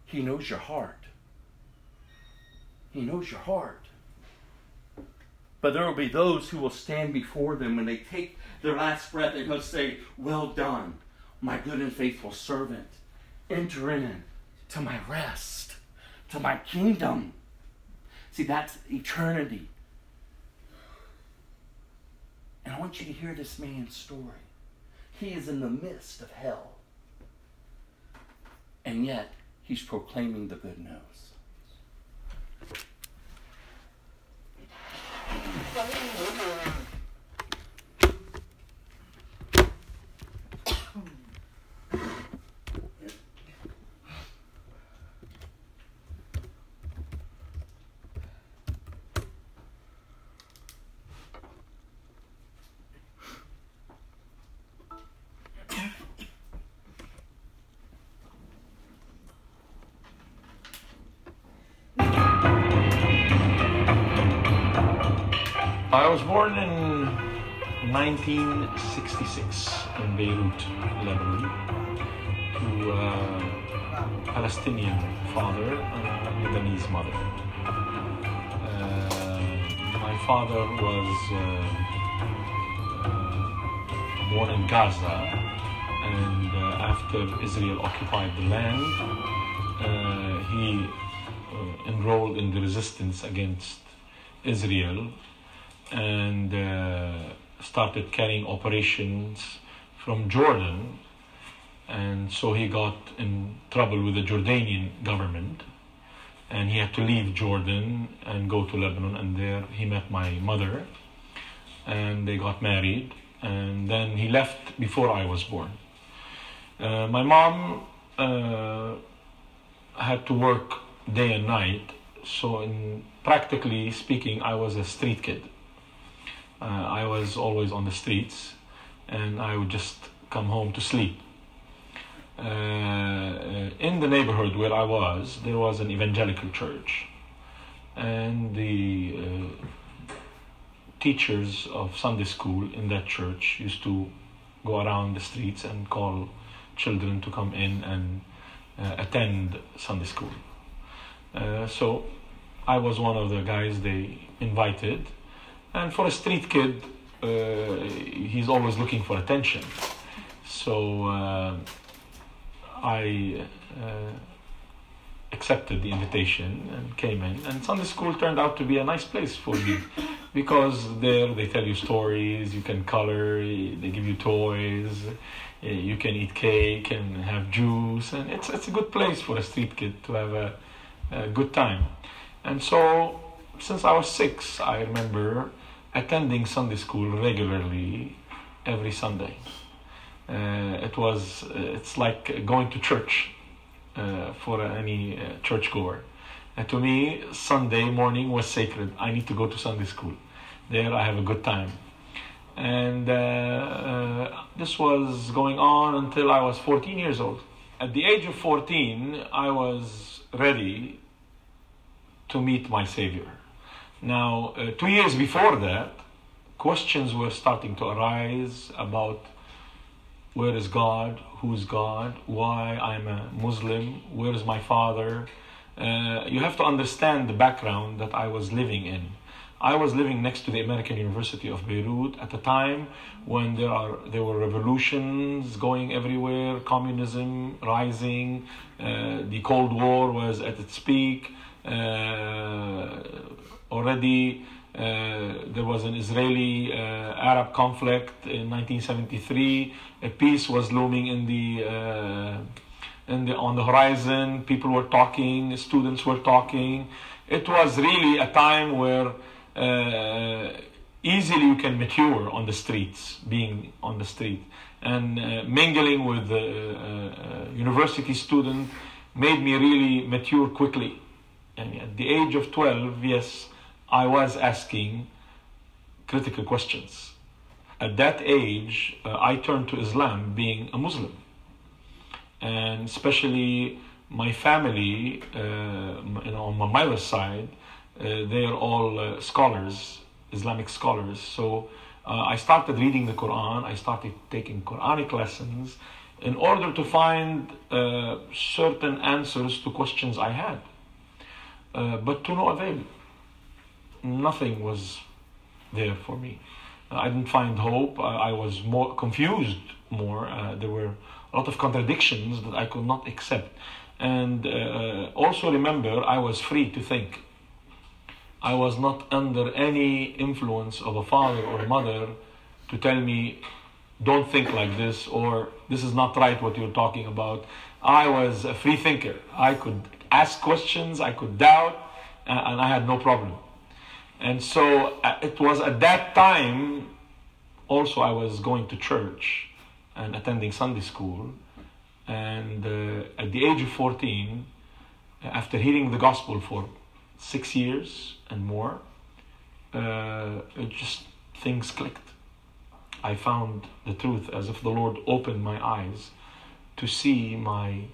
He knows your heart. He knows your heart. But there will be those who will stand before them when they take their last breath. They're going to say, well done, my good and faithful servant. Enter in to my rest, to my kingdom. See, that's eternity. And I want you to hear this man's story. He is in the midst of hell. And yet, he's proclaiming the good news. I was born in nineteen sixty-six in Beirut, Lebanon, to a uh, Palestinian father and a Lebanese mother. Uh, my father was uh, uh, born in Gaza, and uh, after Israel occupied the land, uh, he uh, enrolled in the resistance against Israel and uh, started carrying operations from Jordan, and so he got in trouble with the Jordanian government, and he had to leave Jordan and go to Lebanon, and there he met my mother and they got married, and then he left before I was born. Uh, my mom uh, had to work day and night, so in practically speaking I was a street kid. Uh, I was always on the streets, and I would just come home to sleep. Uh, in the neighborhood where I was, there was an evangelical church, and the uh, teachers of Sunday school in that church used to go around the streets and call children to come in and uh, attend Sunday school. Uh, so I was one of the guys they invited. And for a street kid, uh, he's always looking for attention. So uh, I uh, accepted the invitation and came in. And Sunday school turned out to be a nice place for me, because there they tell you stories, you can color, they give you toys, you can eat cake and have juice. And it's, it's a good place for a street kid to have a, a good time. And so since I was six, I remember attending Sunday school regularly every Sunday. Uh, it was, it's like going to church uh, for any uh, churchgoer. And to me, Sunday morning was sacred. I need to go to Sunday school. There I have a good time. And uh, uh, this was going on until I was fourteen years old. At the age of fourteen, I was ready to meet my Savior. Now, uh, two years before that, questions were starting to arise about where is God, who's God, why I'm a Muslim, where is my father. Uh, you have to understand the background that I was living in. I was living next to the American University of Beirut at a time when there are there were revolutions going everywhere, communism rising, uh, the Cold War was at its peak. Uh, already uh, there was an Israeli uh, Arab conflict in nineteen seventy-three. A peace was looming in the, uh, in the on the horizon. People were talking, students were talking. It was really a time where uh, easily you can mature on the streets, being on the street and uh, mingling with uh, uh, university student made me really mature quickly. And at the age of twelve, yes, I was asking critical questions. At that age, uh, I turned to Islam, being a Muslim. And especially my family, uh, you know, on my mother's side, uh, they are all uh, scholars, Islamic scholars. So uh, I started reading the Quran. I started taking Quranic lessons in order to find uh, certain answers to questions I had. Uh, but to no avail. Nothing was there for me. I didn't find hope. I was more confused more. Uh, there were a lot of contradictions that I could not accept. And uh, also remember, I was free to think. I was not under any influence of a father or a mother to tell me, don't think like this, or this is not right what you're talking about. I was a free thinker. I could ask questions, I could doubt, and I had no problem. And so it was at that time, also I was going to church and attending Sunday school. And uh, at the age of fourteen, after hearing the gospel for six years and more, uh, it just, things clicked. I found the truth as if the Lord opened my eyes to see my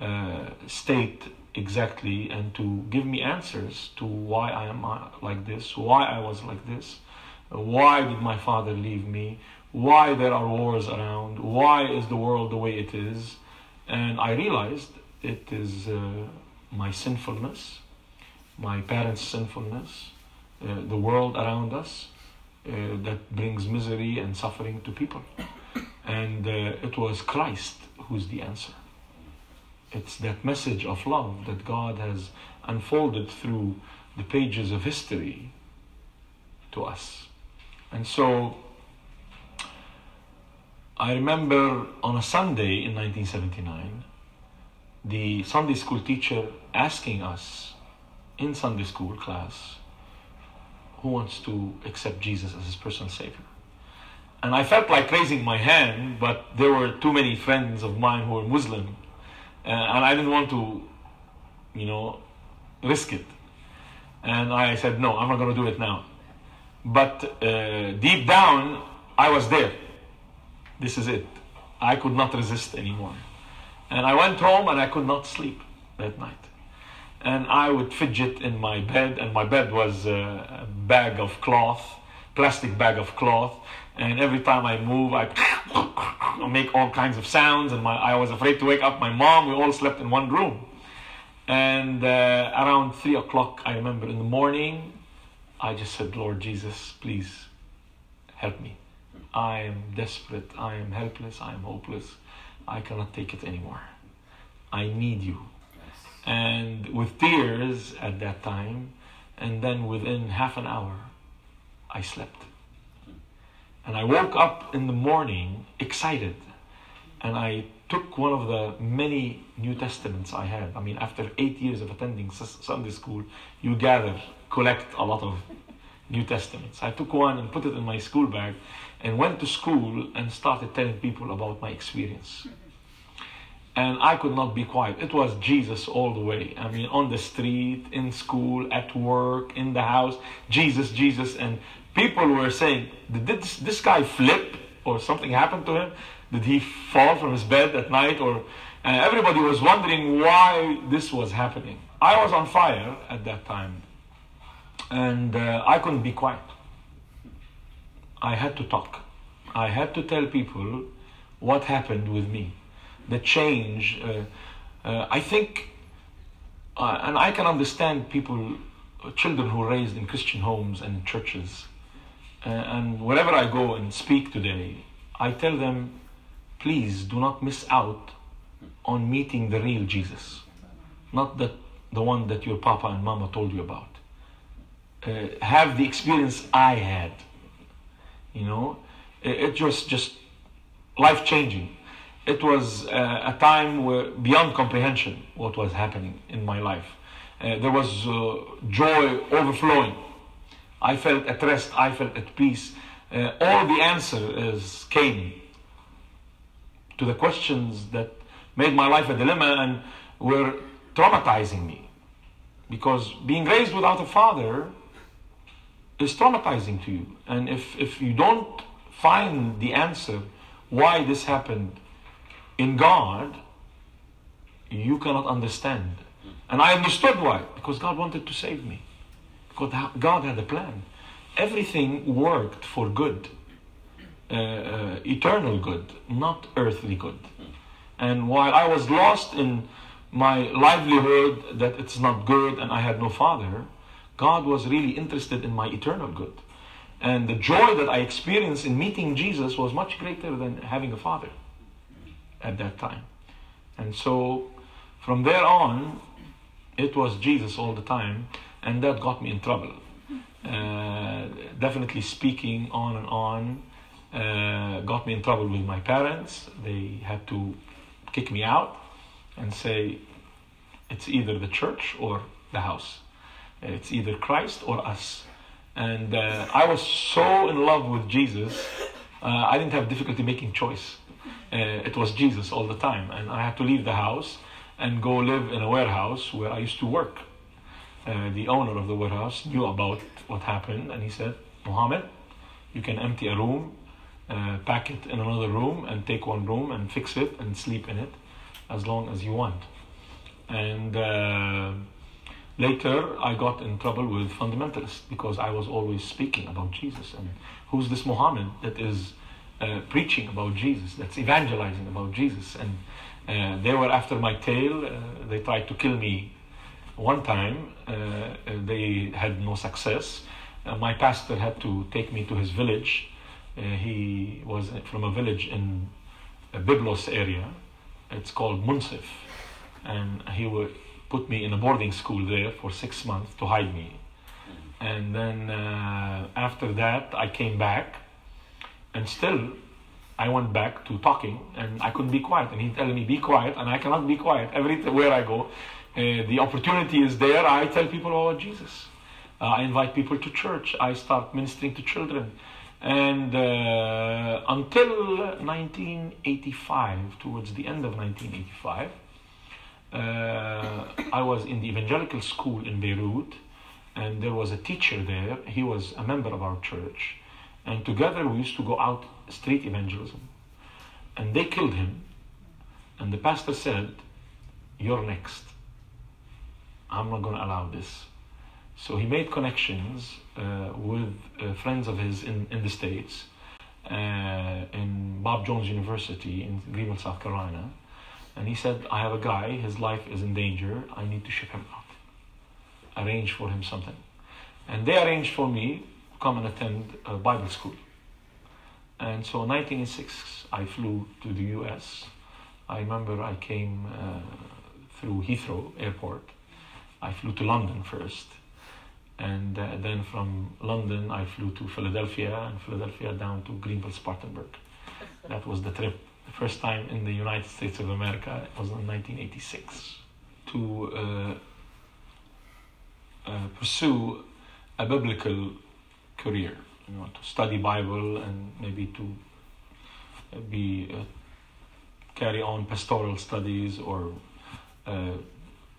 uh, state exactly, and to give me answers to why I am like this, why I was like this, why did my father leave me, why there are wars around, why is the world the way it is. And I realized it is uh, my sinfulness, my parents' sinfulness, uh, the world around us uh, that brings misery and suffering to people. And uh, it was Christ who's the answer. It's that message of love that God has unfolded through the pages of history to us. And so I remember on a Sunday in nineteen seventy-nine, the Sunday school teacher asking us in Sunday school class, who wants to accept Jesus as his personal savior? And I felt like raising my hand, but there were too many friends of mine who were Muslim. Uh, and I didn't want to, you know, risk it. And I said, no, I'm not going to do it now. But uh, deep down, I was there. This is it. I could not resist anymore. And I went home and I could not sleep that night. And I would fidget in my bed. And my bed was a bag of cloth, plastic bag of cloth. And every time I move, I make all kinds of sounds. And my, I was afraid to wake up my mom. We all slept in one room. And uh, around three o'clock, I remember in the morning, I just said, Lord Jesus, please help me. I am desperate. I am helpless. I am hopeless. I cannot take it anymore. I need you. Yes. And with tears at that time, and then within half an hour, I slept. And I woke up in the morning excited, and I took one of the many New Testaments I had. I mean, after eight years of attending Sunday school, you gather, collect a lot of New Testaments. I took one and put it in my school bag and went to school and started telling people about my experience. And I could not be quiet. It was Jesus all the way. I mean, on the street, in school, at work, in the house, Jesus, Jesus. And people were saying, did this, this guy flip, or something happened to him? Did he fall from his bed at night? Or and everybody was wondering why this was happening. I was on fire at that time, and uh, I couldn't be quiet. I had to talk. I had to tell people what happened with me, the change. Uh, uh, I think, uh, and I can understand people, children who were raised in Christian homes and churches. Uh, and wherever I go and speak today, I tell them, please do not miss out on meeting the real Jesus. Not that the one that your papa and mama told you about. Uh, have the experience I had. You know, it, it was just life-changing. It was uh, a time where beyond comprehension what was happening in my life. Uh, there was uh, joy overflowing. I felt at rest. I felt at peace. Uh, all the answers came to the questions that made my life a dilemma and were traumatizing me. Because being raised without a father is traumatizing to you. And if, if you don't find the answer why this happened in God, you cannot understand. And I understood why. Because God wanted to save me. God, God had a plan. Everything worked for good, uh, uh, eternal good, not earthly good. And while I was lost in my livelihood, that it's not good and I had no father, God was really interested in my eternal good. And the joy that I experienced in meeting Jesus was much greater than having a father at that time. And so from there on, it was Jesus all the time, and that got me in trouble. Uh, definitely speaking on and on uh, got me in trouble with my parents. They had to kick me out and say, it's either the church or the house. It's either Christ or us. And uh, I was so in love with Jesus, uh, I didn't have difficulty making choice. Uh, it was Jesus all the time. And I had to leave the house and go live in a warehouse where I used to work. Uh, the owner of the warehouse knew about what happened, and he said, Muhammad, you can empty a room, uh, pack it in another room, and take one room and fix it and sleep in it as long as you want. And uh, later I got in trouble with fundamentalists because I was always speaking about Jesus. And who's this Muhammad that is uh, preaching about Jesus, that's evangelizing about Jesus? And Uh, they were after my tail. Uh, they tried to kill me one time. Uh, they had no success. Uh, my pastor had to take me to his village. Uh, he was from a village in a Byblos area. It's called Munsif. And he would put me in a boarding school there for six months to hide me. And then uh, after that, I came back, and still I went back to talking, and I couldn't be quiet. And he'd tell me, be quiet, and I cannot be quiet. Everywhere I go, uh, the opportunity is there. I tell people about Jesus. Uh, I invite people to church. I start ministering to children. And uh, until nineteen eighty-five, towards the end of nineteen eighty-five, uh, I was in the evangelical school in Beirut, and there was a teacher there. He was a member of our church. And together we used to go out street evangelism. And they killed him. And the pastor said, you're next. I'm not going to allow this. So he made connections uh, with uh, friends of his in, in the States, uh, in Bob Jones University in Greenville, South Carolina. And he said, I have a guy, his life is in danger. I need to ship him out. Arrange for him something. And they arranged for me come and attend a Bible school. And so in nineteen eighty-six, I flew to the U S. I remember I came uh, through Heathrow Airport. I flew to London first. And uh, then from London, I flew to Philadelphia, and Philadelphia down to Greenville, Spartanburg. That was the trip. The first time in the United States of America, it was in nineteen eighty-six. To uh, uh, pursue a biblical career, you know, to study Bible and maybe to be uh, carry on pastoral studies or uh,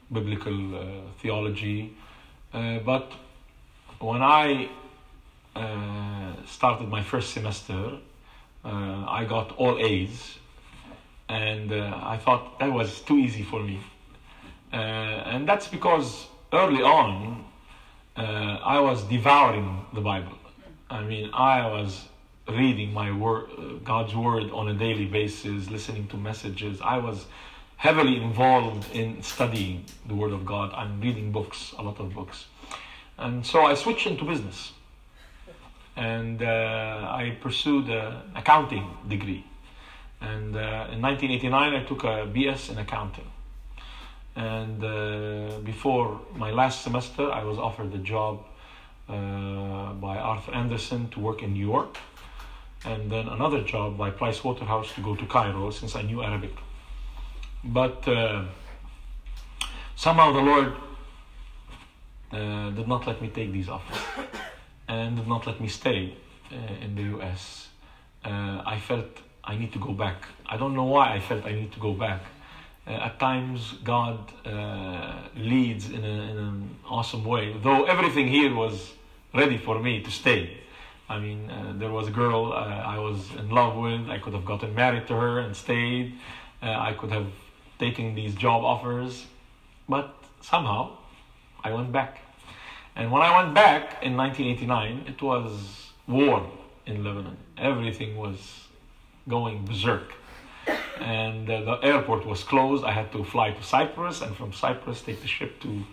biblical uh, theology. Uh, but when I uh, started my first semester, uh, I got all A's, and uh, I thought that was too easy for me. Uh, and that's because early on, Uh, I was devouring the Bible. I mean, I was reading my word, God's Word on a daily basis, listening to messages. I was heavily involved in studying the Word of God. I'm reading books, a lot of books. And so I switched into business. And uh, I pursued an accounting degree. And uh, in nineteen eighty-nine, I took a B S in accounting. And uh, before my last semester, I was offered a job uh, by Arthur Andersen to work in New York, and then another job by Price Waterhouse to go to Cairo, since I knew Arabic. But uh, somehow the Lord uh, did not let me take these offers and did not let me stay uh, in the U S. Uh, I felt I need to go back. I don't know why I felt I need to go back. Uh, at times, God uh, leads in, a, in an awesome way. Though everything here was ready for me to stay. I mean, uh, there was a girl uh, I was in love with. I could have gotten married to her and stayed. Uh, I could have taken these job offers. But somehow, I went back. And when I went back in nineteen eighty-nine, it was war in Lebanon. Everything was going berserk. And uh, the airport was closed. I had to fly to Cyprus, and from Cyprus take the ship to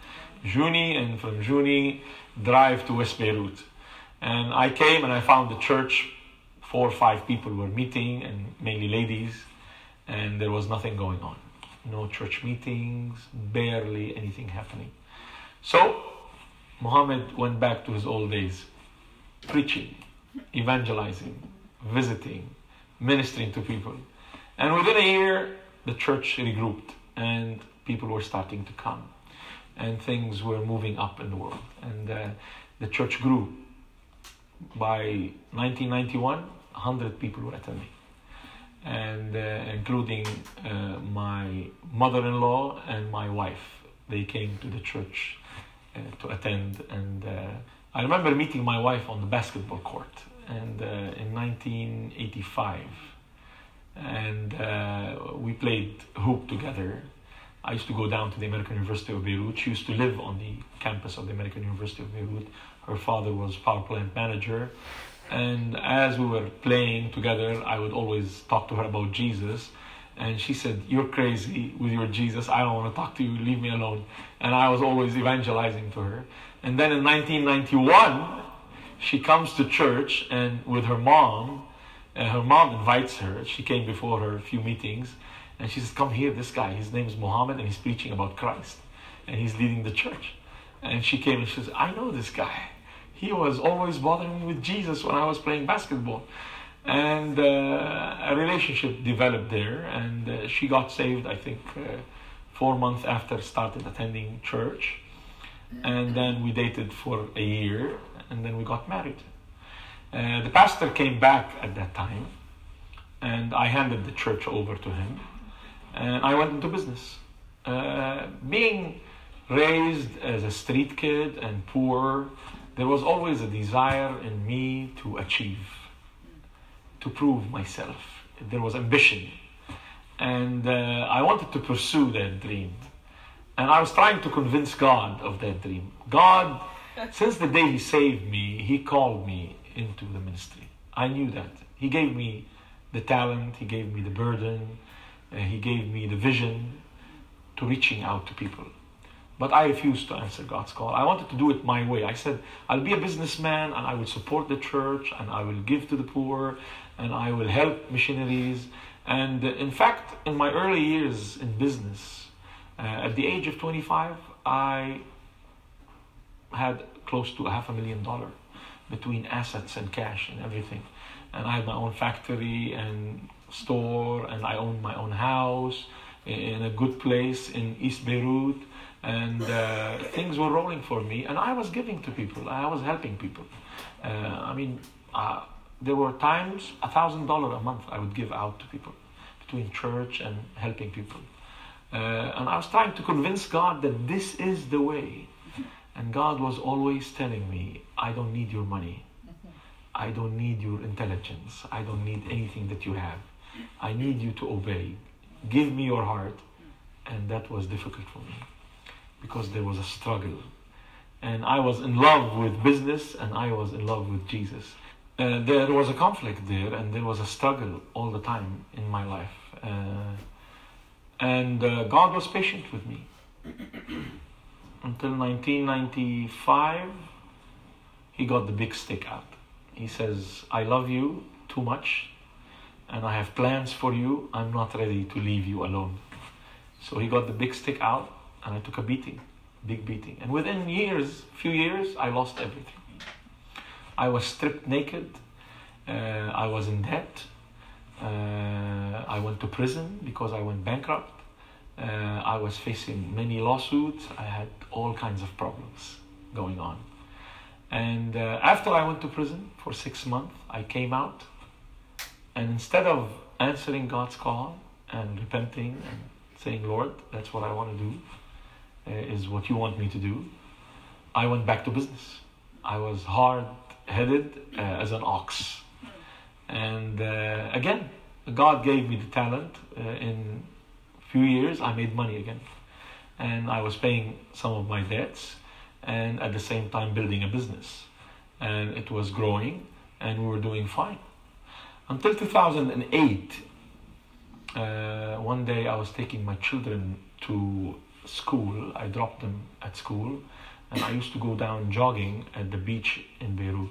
Jounieh, and from Jounieh drive to West Beirut. And I came and I found the church. Four or five people were meeting, and mainly ladies, and there was nothing going on. No church meetings, barely anything happening. So Muhammad went back to his old days, preaching, evangelizing, visiting, ministering to people. And within a year, the church regrouped, and people were starting to come, and things were moving up in the world, and uh, the church grew. By nineteen ninety-one, one hundred people were attending, and uh, including uh, my mother-in-law and my wife. They came to the church uh, to attend, and uh, I remember meeting my wife on the basketball court, and uh, in nineteen eighty-five, and uh, we played hoop together. I used to go down to the American University of Beirut. She used to live on the campus of the American University of Beirut. Her father was power plant manager. And as we were playing together, I would always talk to her about Jesus. And she said, "You're crazy with your Jesus. I don't want to talk to you. Leave me alone." And I was always evangelizing to her. And then in nineteen ninety-one, she comes to church, and with her mom, uh, her mom invites her. She came before her a few meetings. And she says, "Come here, this guy, his name is Muhammad, and he's preaching about Christ. And he's leading the church." And she came and she says, "I know this guy. He was always bothering me with Jesus when I was playing basketball." And uh, a relationship developed there. And uh, she got saved, I think, uh, four months after started attending church. And then we dated for a year. And then we got married. Uh, the pastor came back at that time. And I handed the church over to him. And I went into business. Uh, being raised as a street kid and poor, there was always a desire in me to achieve, to prove myself. There was ambition. And uh, I wanted to pursue that dream. And I was trying to convince God of that dream. God, since the day He saved me, He called me into the ministry. I knew that. He gave me the talent, He gave me the burden, Uh, he gave me the vision to reaching out to people. But I refused to answer God's call. I wanted to do it my way. I said, I'll be a businessman, and I will support the church, and I will give to the poor, and I will help missionaries. And uh, in fact, in my early years in business, uh, at the age of twenty-five, I had close to half a million dollars between assets and cash and everything. And I had my own factory and store, and I owned my own house in a good place in East Beirut, and uh, things were rolling for me, and I was giving to people, I was helping people. Uh, I mean, uh, there were times a thousand dollars a month I would give out to people, between church and helping people. Uh, and I was trying to convince God that this is the way. And God was always telling me, I don't need your money. I don't need your intelligence. I don't need anything that you have. I need you to obey. Give me your heart. And that was difficult for me because there was a struggle. And I was in love with business, and I was in love with Jesus. Uh, there was a conflict there, and there was a struggle all the time in my life. Uh, and uh, God was patient with me. Until nineteen ninety-five, He got the big stick out. He says, I love you too much, and I have plans for you. I'm not ready to leave you alone. So He got the big stick out, and I took a beating, big beating. And within years, few years, I lost everything. I was stripped naked. Uh, I was in debt. Uh, I went to prison because I went bankrupt. Uh, I was facing many lawsuits. I had all kinds of problems going on. And uh, after I went to prison for six months, I came out, and instead of answering God's call and repenting and saying, Lord, that's what I want to do, uh, is what you want me to do, I went back to business. I was hard-headed uh, as an ox. And uh, again, God gave me the talent. Uh, in a few years, I made money again. And I was paying some of my debts. and at the same time building a business. And it was growing and we were doing fine. Until two thousand eight, uh, one day I was taking my children to school. I dropped them at school and I used to go down jogging at the beach in Beirut.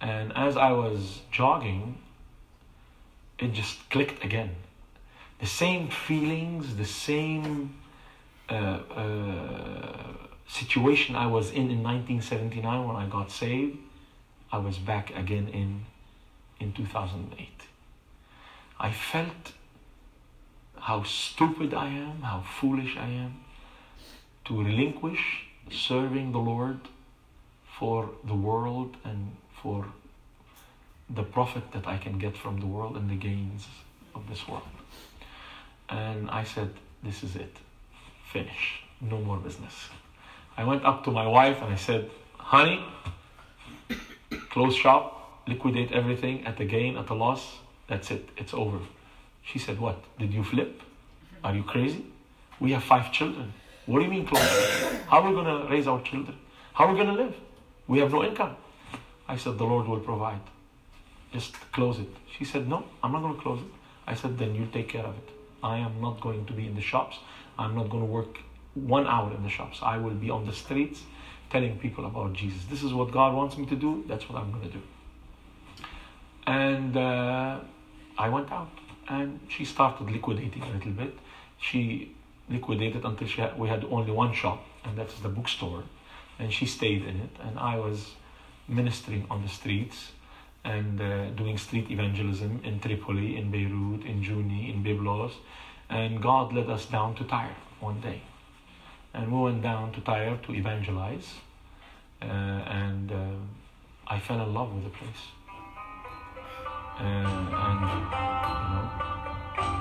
And as I was jogging, it just clicked again. The same feelings, the same uh, uh, situation I was in in nineteen seventy-nine when I got saved, I was back again in in two thousand eight. I felt how stupid I am, how foolish I am to relinquish serving the Lord for the world and for the profit that I can get from the world and the gains of this world. And I said, this is it, finish, no more business. I went up to my wife and I said, honey, close shop, liquidate everything at a gain, at a loss, that's it, it's over. She said, what, did you flip? Are you crazy? We have five children. What do you mean close? How are we going to raise our children? How are we going to live? We have no income. I said, the Lord will provide. Just close it. She said, no, I'm not going to close it. I said, then you take care of it. I am not going to be in the shops. I'm not going to work one hour in the shops. I will be on the streets telling people about Jesus. This is what God wants me to do. That's what I'm going to do. And uh, I went out and she started liquidating a little bit. She liquidated until she had, we had only one shop, and that's the bookstore. And she stayed in it. And I was ministering on the streets and uh, doing street evangelism in Tripoli, in Beirut, in Jounieh, in Byblos. And God led us down to Tyre one day. And we went down to Tyre to evangelize. Uh, and uh, I fell in love with the place. Uh, and, you know,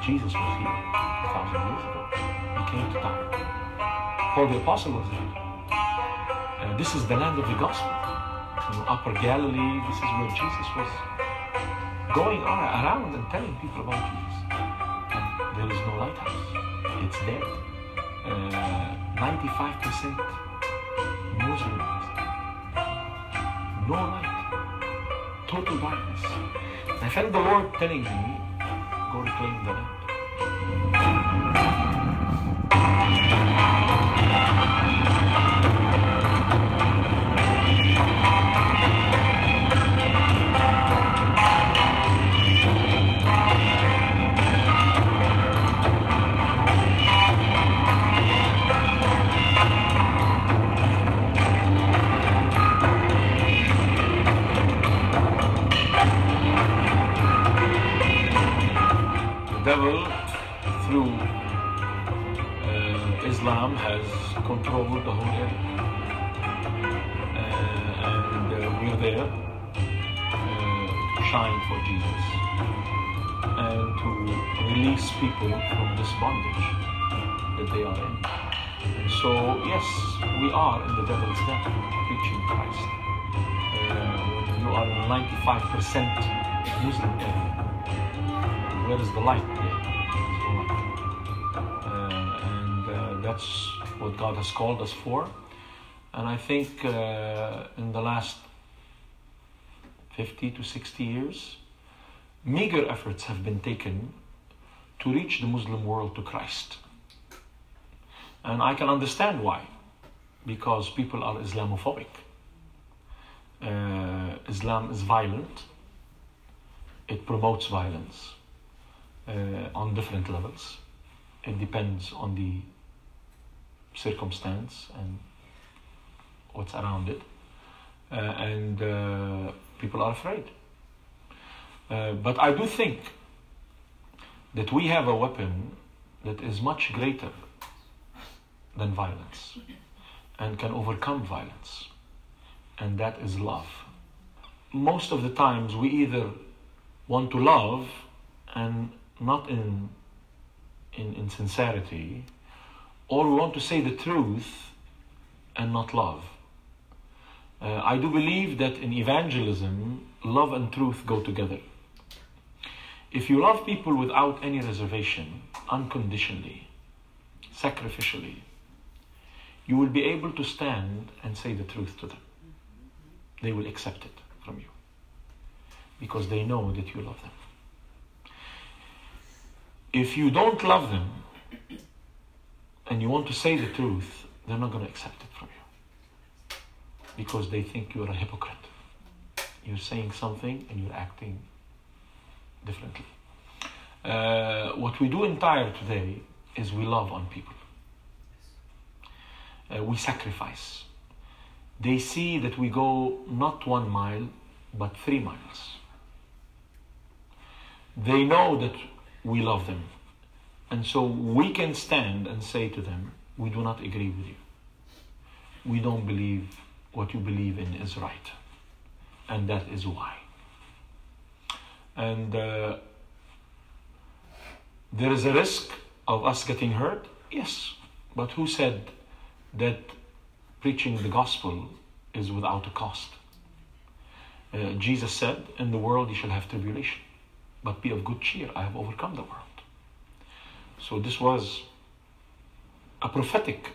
Jesus was here a thousand years ago. He came to Tyre. Paul the Apostle was here. Uh, this is the land of the gospel. You know, Upper Galilee, this is where Jesus was going on, around and telling people about Jesus. And there is no lighthouse. It's dead. Uh, ninety-five percent Muslims. No light. Total darkness. I felt the Lord telling me, go reclaim the land. Through uh, Islam has controlled the whole area, uh, and uh, we are there uh, to shine for Jesus and to release people from this bondage that they are in. And so yes, we are in the devil's net preaching Christ. Uh, when you are in ninety-five percent Muslim area, where is the light? That's what God has called us for. And I think uh, in the last fifty to sixty years, meager efforts have been taken to reach the Muslim world to Christ. And I can understand why. Because people are Islamophobic. Uh, Islam is violent. It promotes violence uh, on different levels. It depends on the circumstance and what's around it, uh, and uh, people are afraid. Uh, but I do think that we have a weapon that is much greater than violence and can overcome violence, and that is love. Most of the times we either want to love and not in in, in sincerity, or we want to say the truth and not love. Uh, I do believe that in evangelism, love and truth go together. If you love people without any reservation, unconditionally, sacrificially, you will be able to stand and say the truth to them. They will accept it from you because they know that you love them. If you don't love them and you want to say the truth, they're not going to accept it from you because they think you're a hypocrite. You're saying something and you're acting differently. Uh, what we do in Tyre today is we love on people. Uh, we sacrifice. They see that we go not one mile, but three miles. They know that we love them. And so we can stand and say to them, we do not agree with you. We don't believe what you believe in is right. And that is why. And uh, there is a risk of us getting hurt? Yes. But who said that preaching the gospel is without a cost? Uh, Jesus said, in the world you shall have tribulation, but be of good cheer, I have overcome the world. So this was a prophetic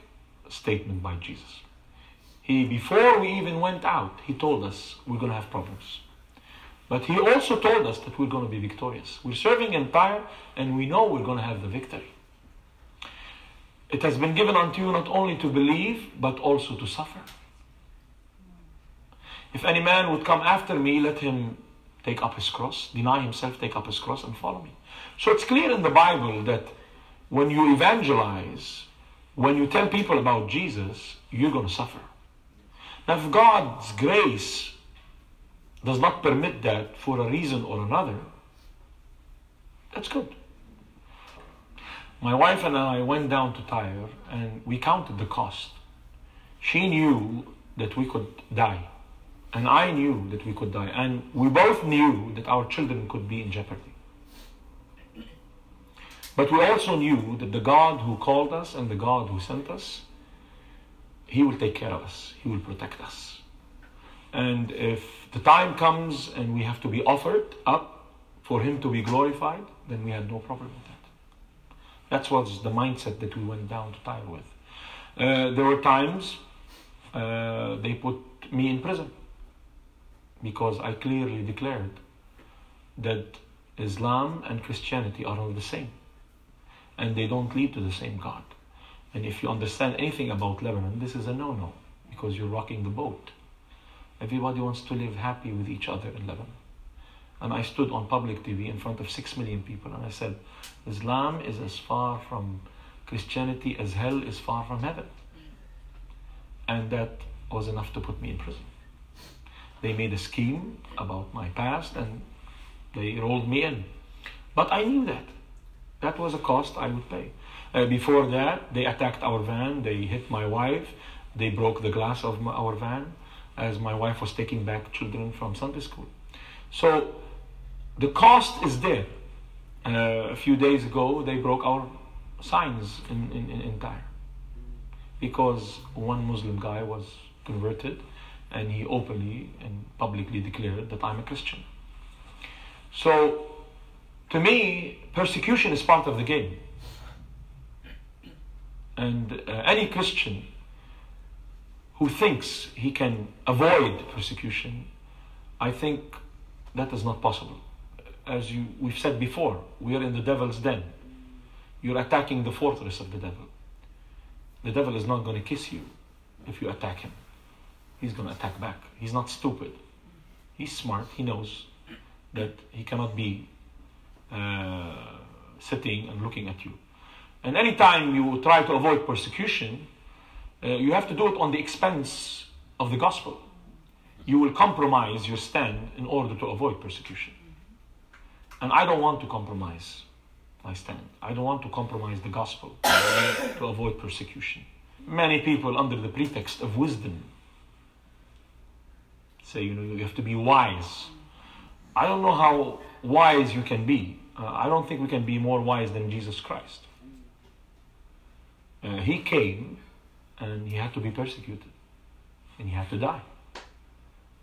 statement by Jesus. He, before we even went out, he told us we're going to have problems. But he also told us that we're going to be victorious. We're serving in Tyre, and we know we're going to have the victory. It has been given unto you not only to believe, but also to suffer. If any man would come after me, let him take up his cross, deny himself, take up his cross, and follow me. So it's clear in the Bible that when you evangelize, when you tell people about Jesus, you're going to suffer. Now, if God's grace does not permit that for a reason or another, that's good. My wife and I went down to Tyre and we counted the cost. She knew that we could die. And I knew that we could die. And we both knew that our children could be in jeopardy. But we also knew that the God who called us and the God who sent us, He will take care of us. He will protect us. And if the time comes and we have to be offered up for Him to be glorified, then we had no problem with that. That was the mindset that we went down to Tyre with. Uh, there were times uh, they put me in prison because I clearly declared that Islam and Christianity are all the same and they don't lead to the same God. And if you understand anything about Lebanon, this is a no-no because you're rocking the boat. Everybody wants to live happy with each other in Lebanon. And I stood on public T V in front of six million people and I said, Islam is as far from Christianity as hell is far from heaven. And that was enough to put me in prison. They made a scheme about my past and they rolled me in. But I knew that. That was a cost I would pay. Uh, before that, they attacked our van, they hit my wife, they broke the glass of my, our van as my wife was taking back children from Sunday school. So, the cost is there. Uh, a few days ago, they broke our signs in, in, in Tyre because one Muslim guy was converted and he openly and publicly declared that I'm a Christian. So, to me, persecution is part of the game. And uh, any Christian who thinks he can avoid persecution, I think that is not possible. As you, we've said before, we are in the devil's den. You're attacking the fortress of the devil. The devil is not going to kiss you if you attack him. He's going to attack back. He's not stupid. He's smart. He knows that he cannot be uh, sitting and looking at you. And any time you try to avoid persecution, uh, you have to do it on the expense of the gospel. You will compromise your stand in order to avoid persecution. And I don't want to compromise my stand. I don't want to compromise the gospel to avoid persecution. Many people, under the pretext of wisdom, say, you know, you have to be wise. I don't know how wise you can be. Uh, I don't think we can be more wise than Jesus Christ. Uh, he came and he had to be persecuted and he had to die.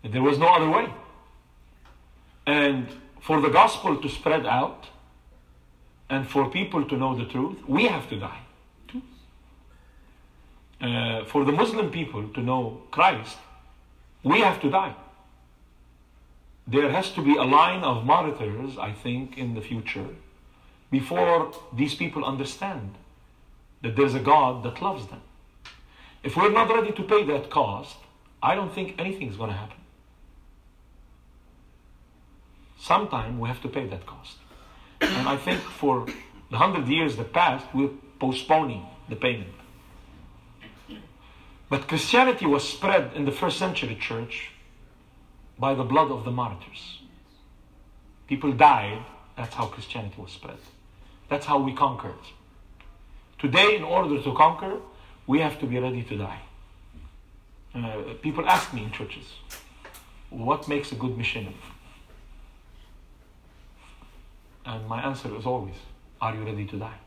There was no other way. And for the gospel to spread out and for people to know the truth, we have to die too. uh, for the Muslim people to know Christ, we have to die. There has to be a line of martyrs, I think, in the future, before these people understand that there's a God that loves them. If we're not ready to pay that cost, I don't think anything's going to happen. Sometime we have to pay that cost. And I think for the hundred years that passed, we're postponing the payment. But Christianity was spread in the first century church by the blood of the martyrs. People died. That's how Christianity was spread. That's how we conquered. Today, in order to conquer, we have to be ready to die. Uh, people ask me in churches, what makes a good missionary? And my answer is always, are you ready to die?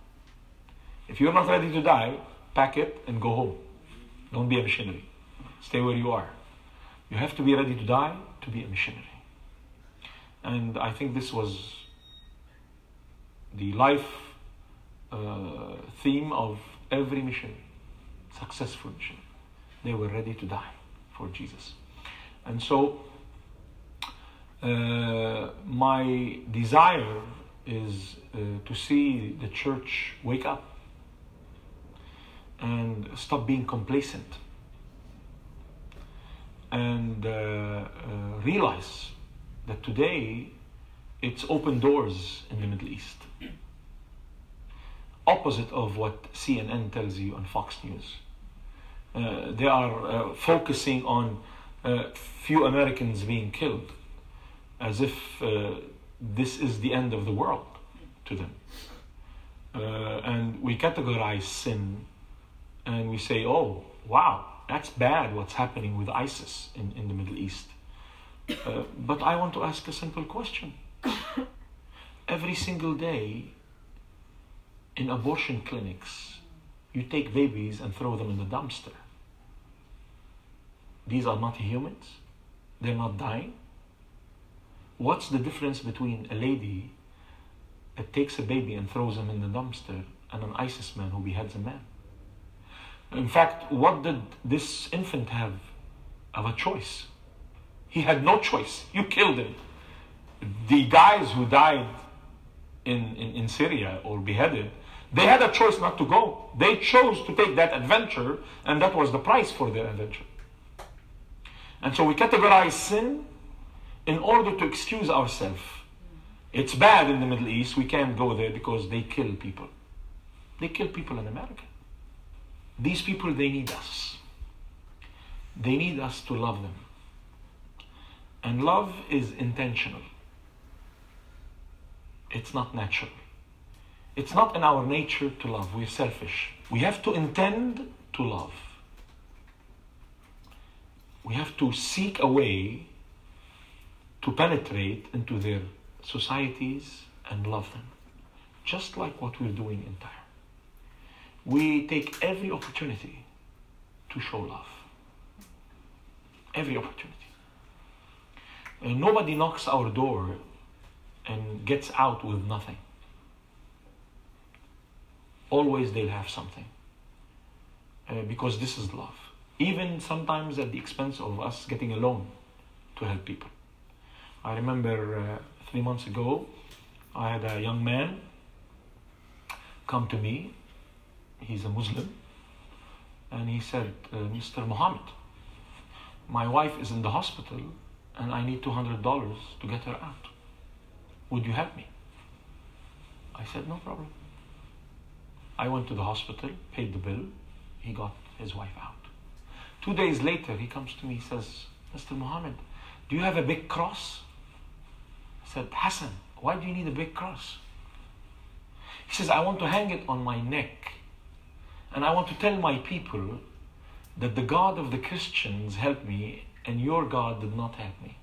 If you're not ready to die, pack it and go home. Don't be a missionary. Stay where you are. You have to be ready to die to be a missionary. And I think this was the life uh, theme of every missionary, successful missionary. They were ready to die for Jesus. And so uh, my desire is uh, to see the church wake up and stop being complacent and uh, uh, realize that today it's open doors in the Middle East. Opposite of what C N N tells you on Fox News. Uh, they are uh, focusing on uh, few Americans being killed as if uh, this is the end of the world to them. Uh, and we categorize sin and we say, oh, wow, that's bad what's happening with ISIS in, in the Middle East. Uh, but I want to ask a simple question. Every single day in abortion clinics, you take babies and throw them in the dumpster. These are not humans. They're not dying. What's the difference between a lady that takes a baby and throws him in the dumpster and an ISIS man who beheads a man? In fact, what did this infant have of a choice? He had no choice. You killed him. The guys who died in, in, in Syria or beheaded, they had a choice not to go. They chose to take that adventure, and that was the price for their adventure. And so we categorize sin in order to excuse ourselves. It's bad in the Middle East. We can't go there because they kill people. They kill people in America. These people, they need us. They need us to love them. And love is intentional. It's not natural. It's not in our nature to love. We're selfish. We have to intend to love. We have to seek a way to penetrate into their societies and love them. Just like what we're doing in Tyre. We take every opportunity to show love. Every opportunity. And nobody knocks our door and gets out with nothing. Always they'll have something. Uh, because this is love. Even sometimes at the expense of us getting a loan to help people. I remember uh, three months ago, I had a young man come to me. He's a Muslim. And he said, uh, Mister Muhammad, my wife is in the hospital and I need two hundred dollars to get her out. Would you help me? I said, no problem. I went to the hospital, paid the bill. He got his wife out. Two days later, he comes to me, he says, Mister Muhammad, do you have a big cross? I said, Hassan, why do you need a big cross? He says, I want to hang it on my neck. And I want to tell my people that the God of the Christians helped me and your God did not help me.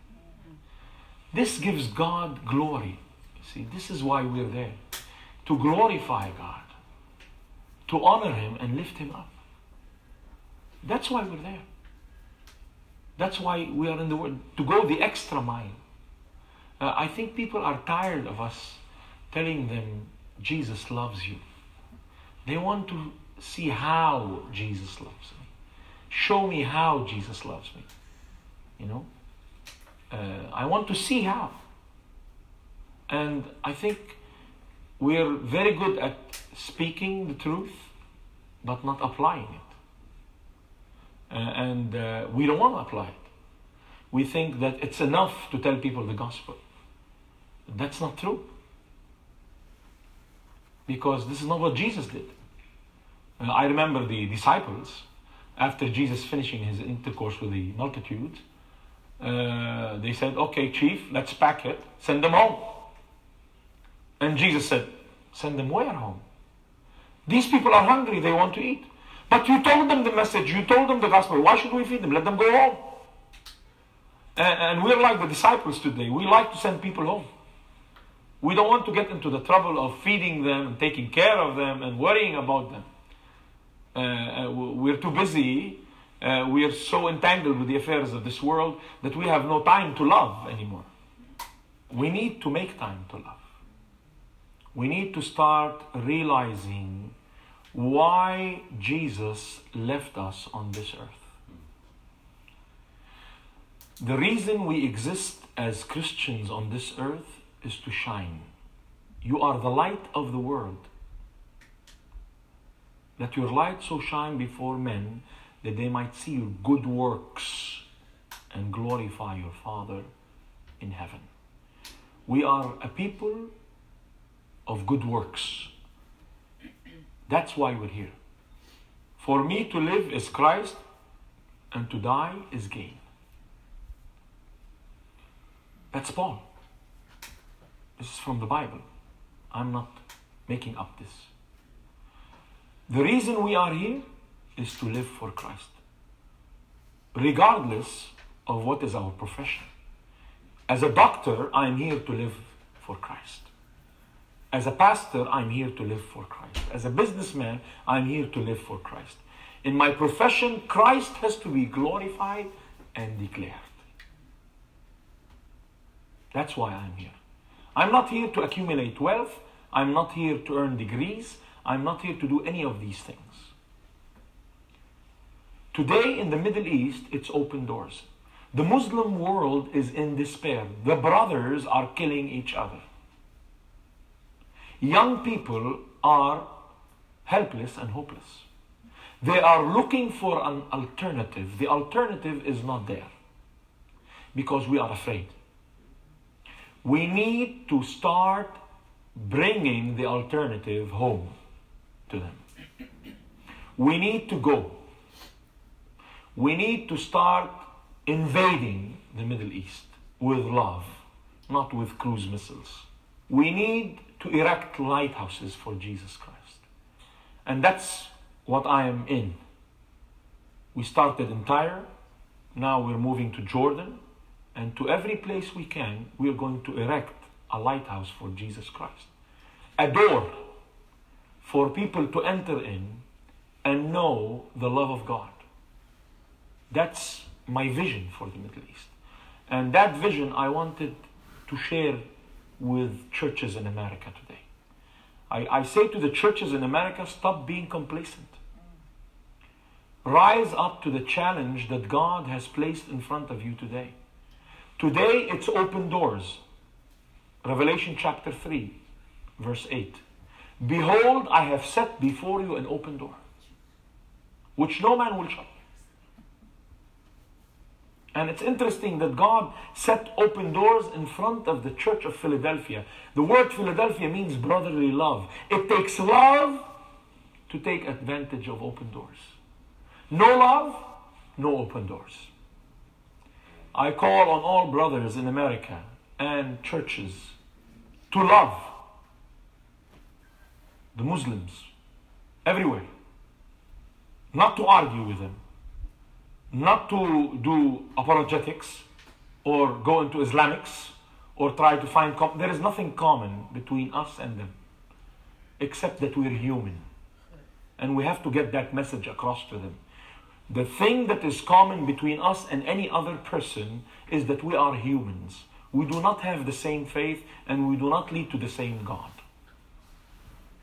This gives God glory. See, this is why we're there. To glorify God. To honor Him and lift Him up. That's why we're there. That's why we are in the world. To go the extra mile. Uh, I think people are tired of us telling them Jesus loves you. They want to see how Jesus loves them. Show me how Jesus loves me. You know, uh, I want to see how. And I think we're very good at speaking the truth, but not applying it. Uh, and uh, we don't want to apply it. We think that it's enough to tell people the gospel. That's not true. Because this is not what Jesus did. Uh, I remember the disciples, after Jesus finishing his intercourse with the multitude, uh, they said, okay, chief, let's pack it, send them home. And Jesus said, send them where home? These people are hungry, they want to eat. But you told them the message, you told them the gospel, why should we feed them? Let them go home. And we're like the disciples today. We like to send people home. We don't want to get into the trouble of feeding them, and taking care of them, and worrying about them. Uh, we're too busy. Uh, we are so entangled with the affairs of this world that we have no time to love anymore. We need to make time to love. We need to start realizing why Jesus left us on this earth. The reason we exist as Christians on this earth is to shine. You are the light of the world. Let your light so shine before men that they might see your good works and glorify your Father in heaven. We are a people of good works. That's why we're here. For me to live is Christ, and to die is gain. That's Paul. This is from the Bible. I'm not making up this. The reason we are here is to live for Christ, regardless of what is our profession. As a doctor, I'm here to live for Christ. As a pastor, I'm here to live for Christ. As a businessman, I'm here to live for Christ. In my profession, Christ has to be glorified and declared. That's why I'm here. I'm not here to accumulate wealth. I'm not here to earn degrees. I'm not here to do any of these things. Today in the Middle East, it's open doors. The Muslim world is in despair. The brothers are killing each other. Young people are helpless and hopeless. They are looking for an alternative. The alternative is not there because we are afraid. We need to start bringing the alternative home to them. We need to go. We need to start invading the Middle East with love, not with cruise missiles. We need to erect lighthouses for Jesus Christ. And that's what I am in. We started in Tyre. Now we're moving to Jordan. And to every place we can, we are going to erect a lighthouse for Jesus Christ. A door for people to enter in and know the love of God. That's my vision for the Middle East. And that vision I wanted to share with churches in America today. I, I say to the churches in America, stop being complacent. Rise up to the challenge that God has placed in front of you today. Today, it's open doors. Revelation chapter three, verse eight. Behold, I have set before you an open door, which no man will shut. And it's interesting that God set open doors in front of the church of Philadelphia. The word Philadelphia means brotherly love. It takes love to take advantage of open doors. No love, no open doors. I call on all brothers in America and churches to love the Muslims everywhere. Not to argue with them. Not to do apologetics or go into Islamics or try to find... Com- there is nothing common between us and them except that we're human. And we have to get that message across to them. The thing that is common between us and any other person is that we are humans. We do not have the same faith and we do not lead to the same God.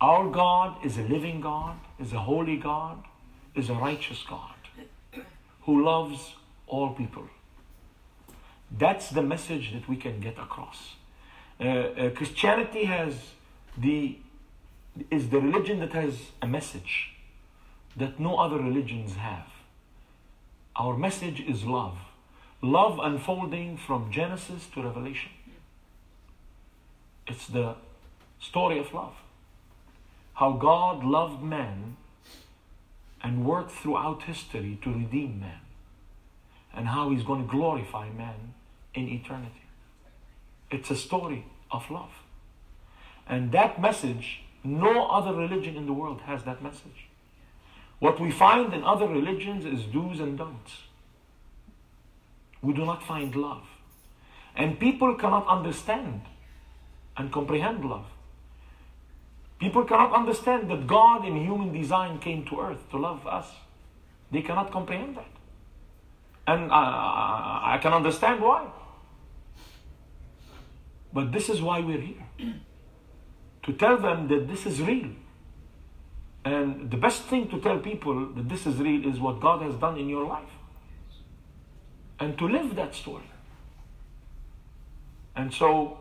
Our God is a living God, is a holy God, is a righteous God. who loves all people. That's the message that we can get across. Uh, uh, Christianity has the is the religion that has a message that no other religions have. Our message is love. Love unfolding from Genesis to Revelation. It's the story of love. How God loved man and worked throughout history to redeem man. And how he's going to glorify man in eternity. It's a story of love. And that message, no other religion in the world has that message. What we find in other religions is do's and don'ts. We do not find love. And people cannot understand and comprehend love. People cannot understand that God in human design came to earth to love us. They cannot comprehend that. And I, I can understand why. But this is why we're here. To tell them that this is real. And the best thing to tell people that this is real is what God has done in your life. And to live that story. And so,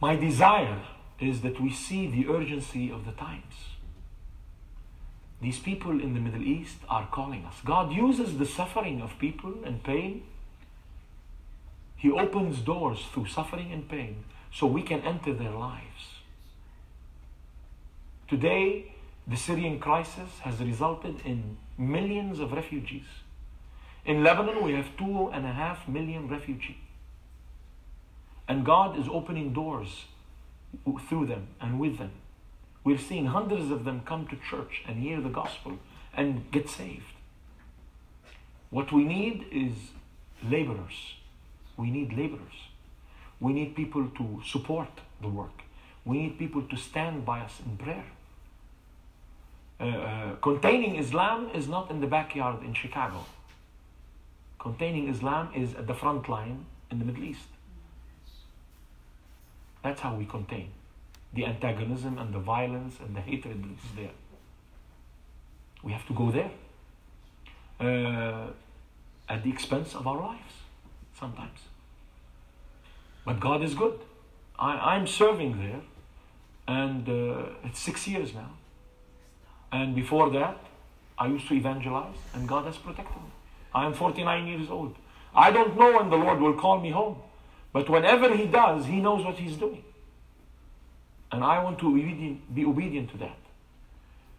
my desire is that we see the urgency of the times. These people in the Middle East are calling us. God uses the suffering of people and pain. He opens doors through suffering and pain so we can enter their lives. Today, the Syrian crisis has resulted in millions of refugees. In Lebanon, we have two and a half million refugees. And God is opening doors through them and with them. We've seen hundreds of them come to church and hear the gospel and get saved. What we need is laborers. We need laborers. We need people to support the work. We need people to stand by us in prayer. Uh, uh, containing Islam is not in the backyard in Chicago. Containing Islam is at the front line in the Middle East. That's how we contain the antagonism and the violence and the hatred that is there. We have to go there uh, at the expense of our lives sometimes. But God is good. I, I'm serving there, and uh, it's six years now. And before that, I used to evangelize, and God has protected me. I am forty-nine years old. I don't know when the Lord will call me home. But whenever He does, He knows what He's doing. And I want to obedient, be obedient to that.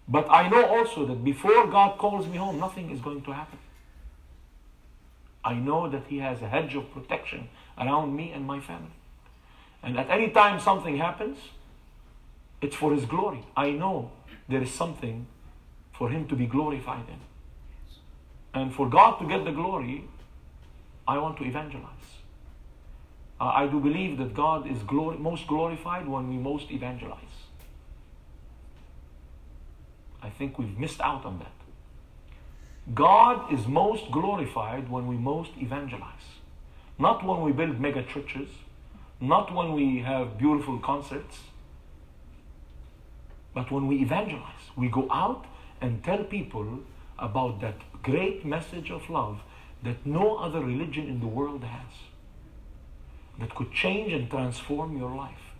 But I know also that before God calls me home, nothing is going to happen. I know that He has a hedge of protection around me and my family. And at any time something happens, it's for His glory. I know there is something for Him to be glorified in. And for God to get the glory, I want to evangelize. Uh, I do believe that God is glor- most glorified when we most evangelize. I think we've missed out on that. God is most glorified when we most evangelize. Not when we build mega churches. Not when we have beautiful concerts. But when we evangelize. We go out and tell people about that great message of love that no other religion in the world has. That could change and transform your life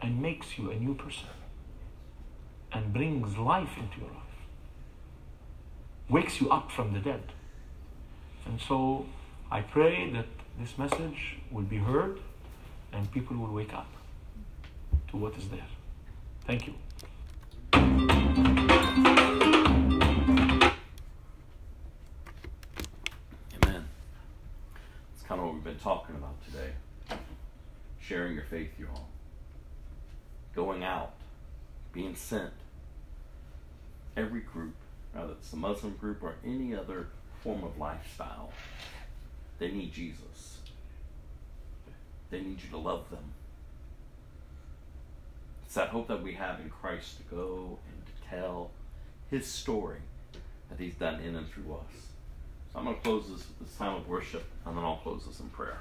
and makes you a new person and brings life into your life, wakes you up from the dead. And so I pray that this message will be heard and people will wake up to what is there. Thank you. Kind of what we've been talking about today. Sharing your faith, you all. Going out. Being sent. Every group, whether it's the Muslim group or any other form of lifestyle, they need Jesus. They need you to love them. It's that hope that we have in Christ to go and to tell His story that He's done in and through us. So I'm going to close this, this time of worship, and then I'll close this in prayer.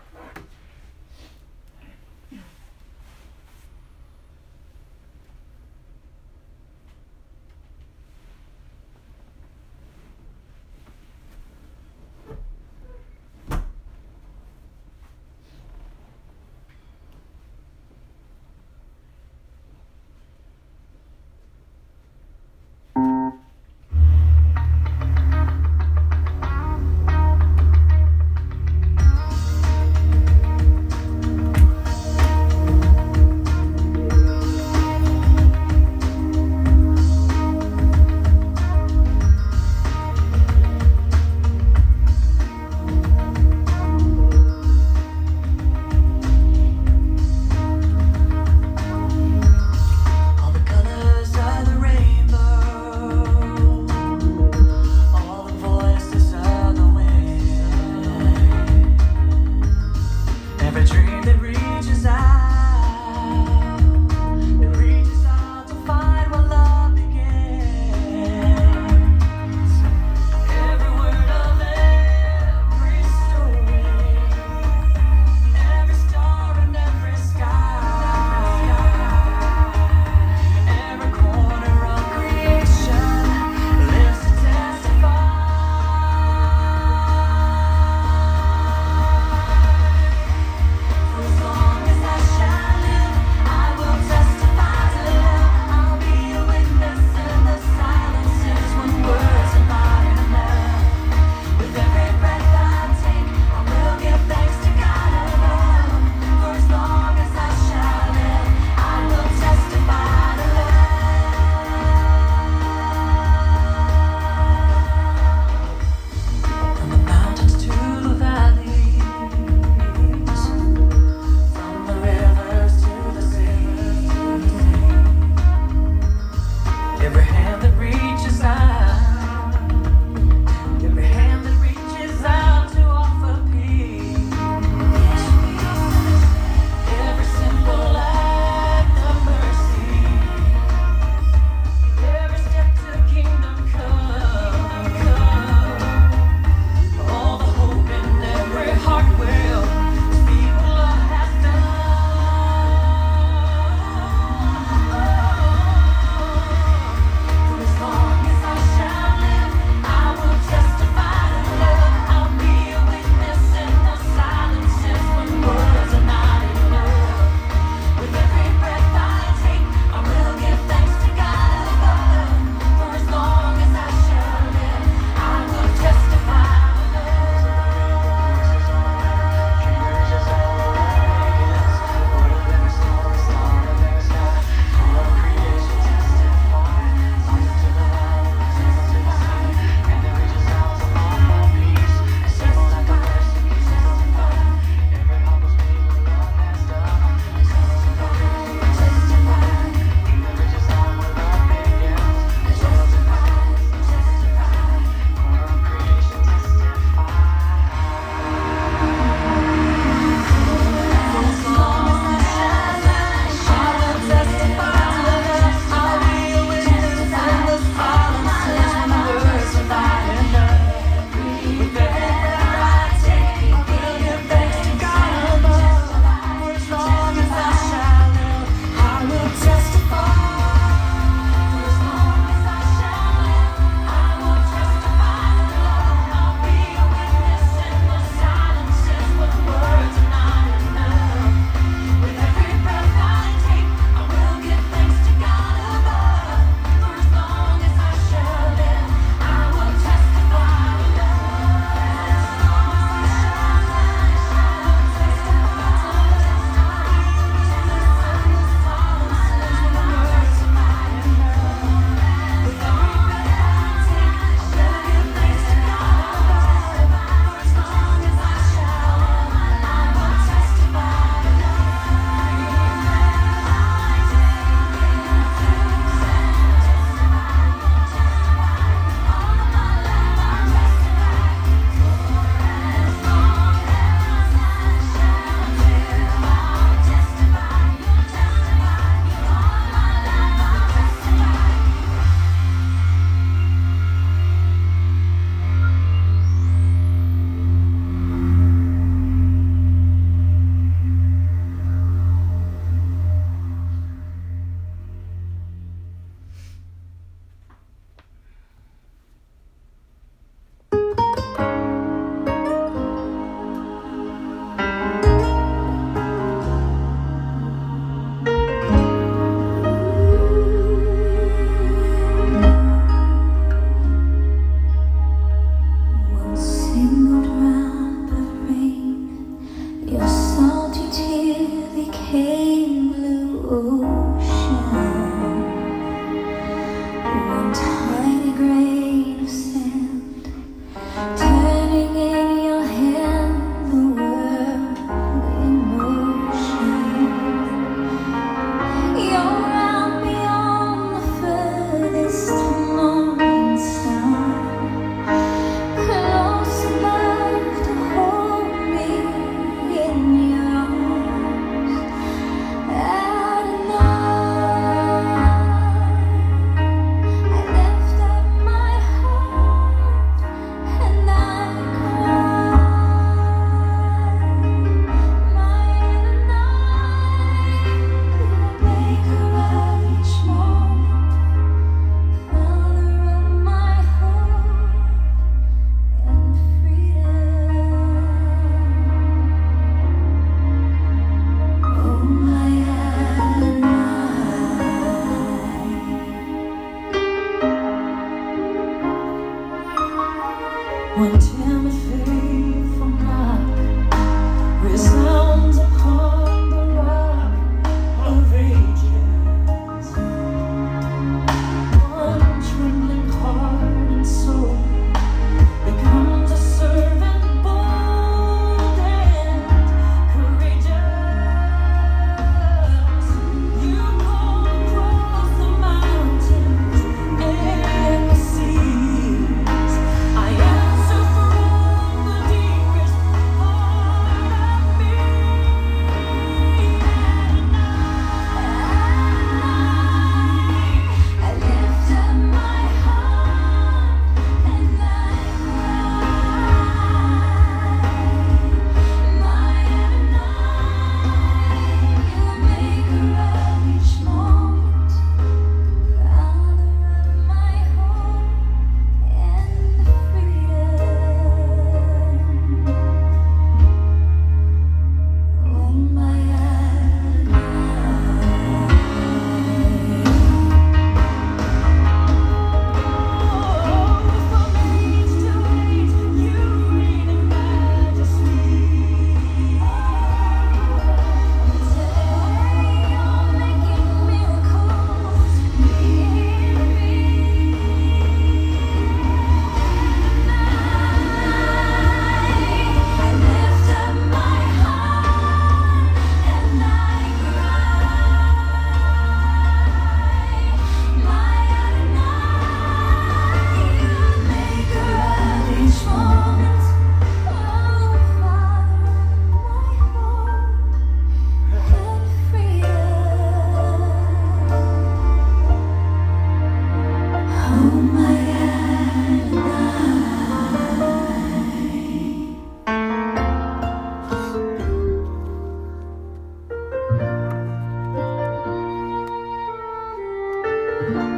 Thank you.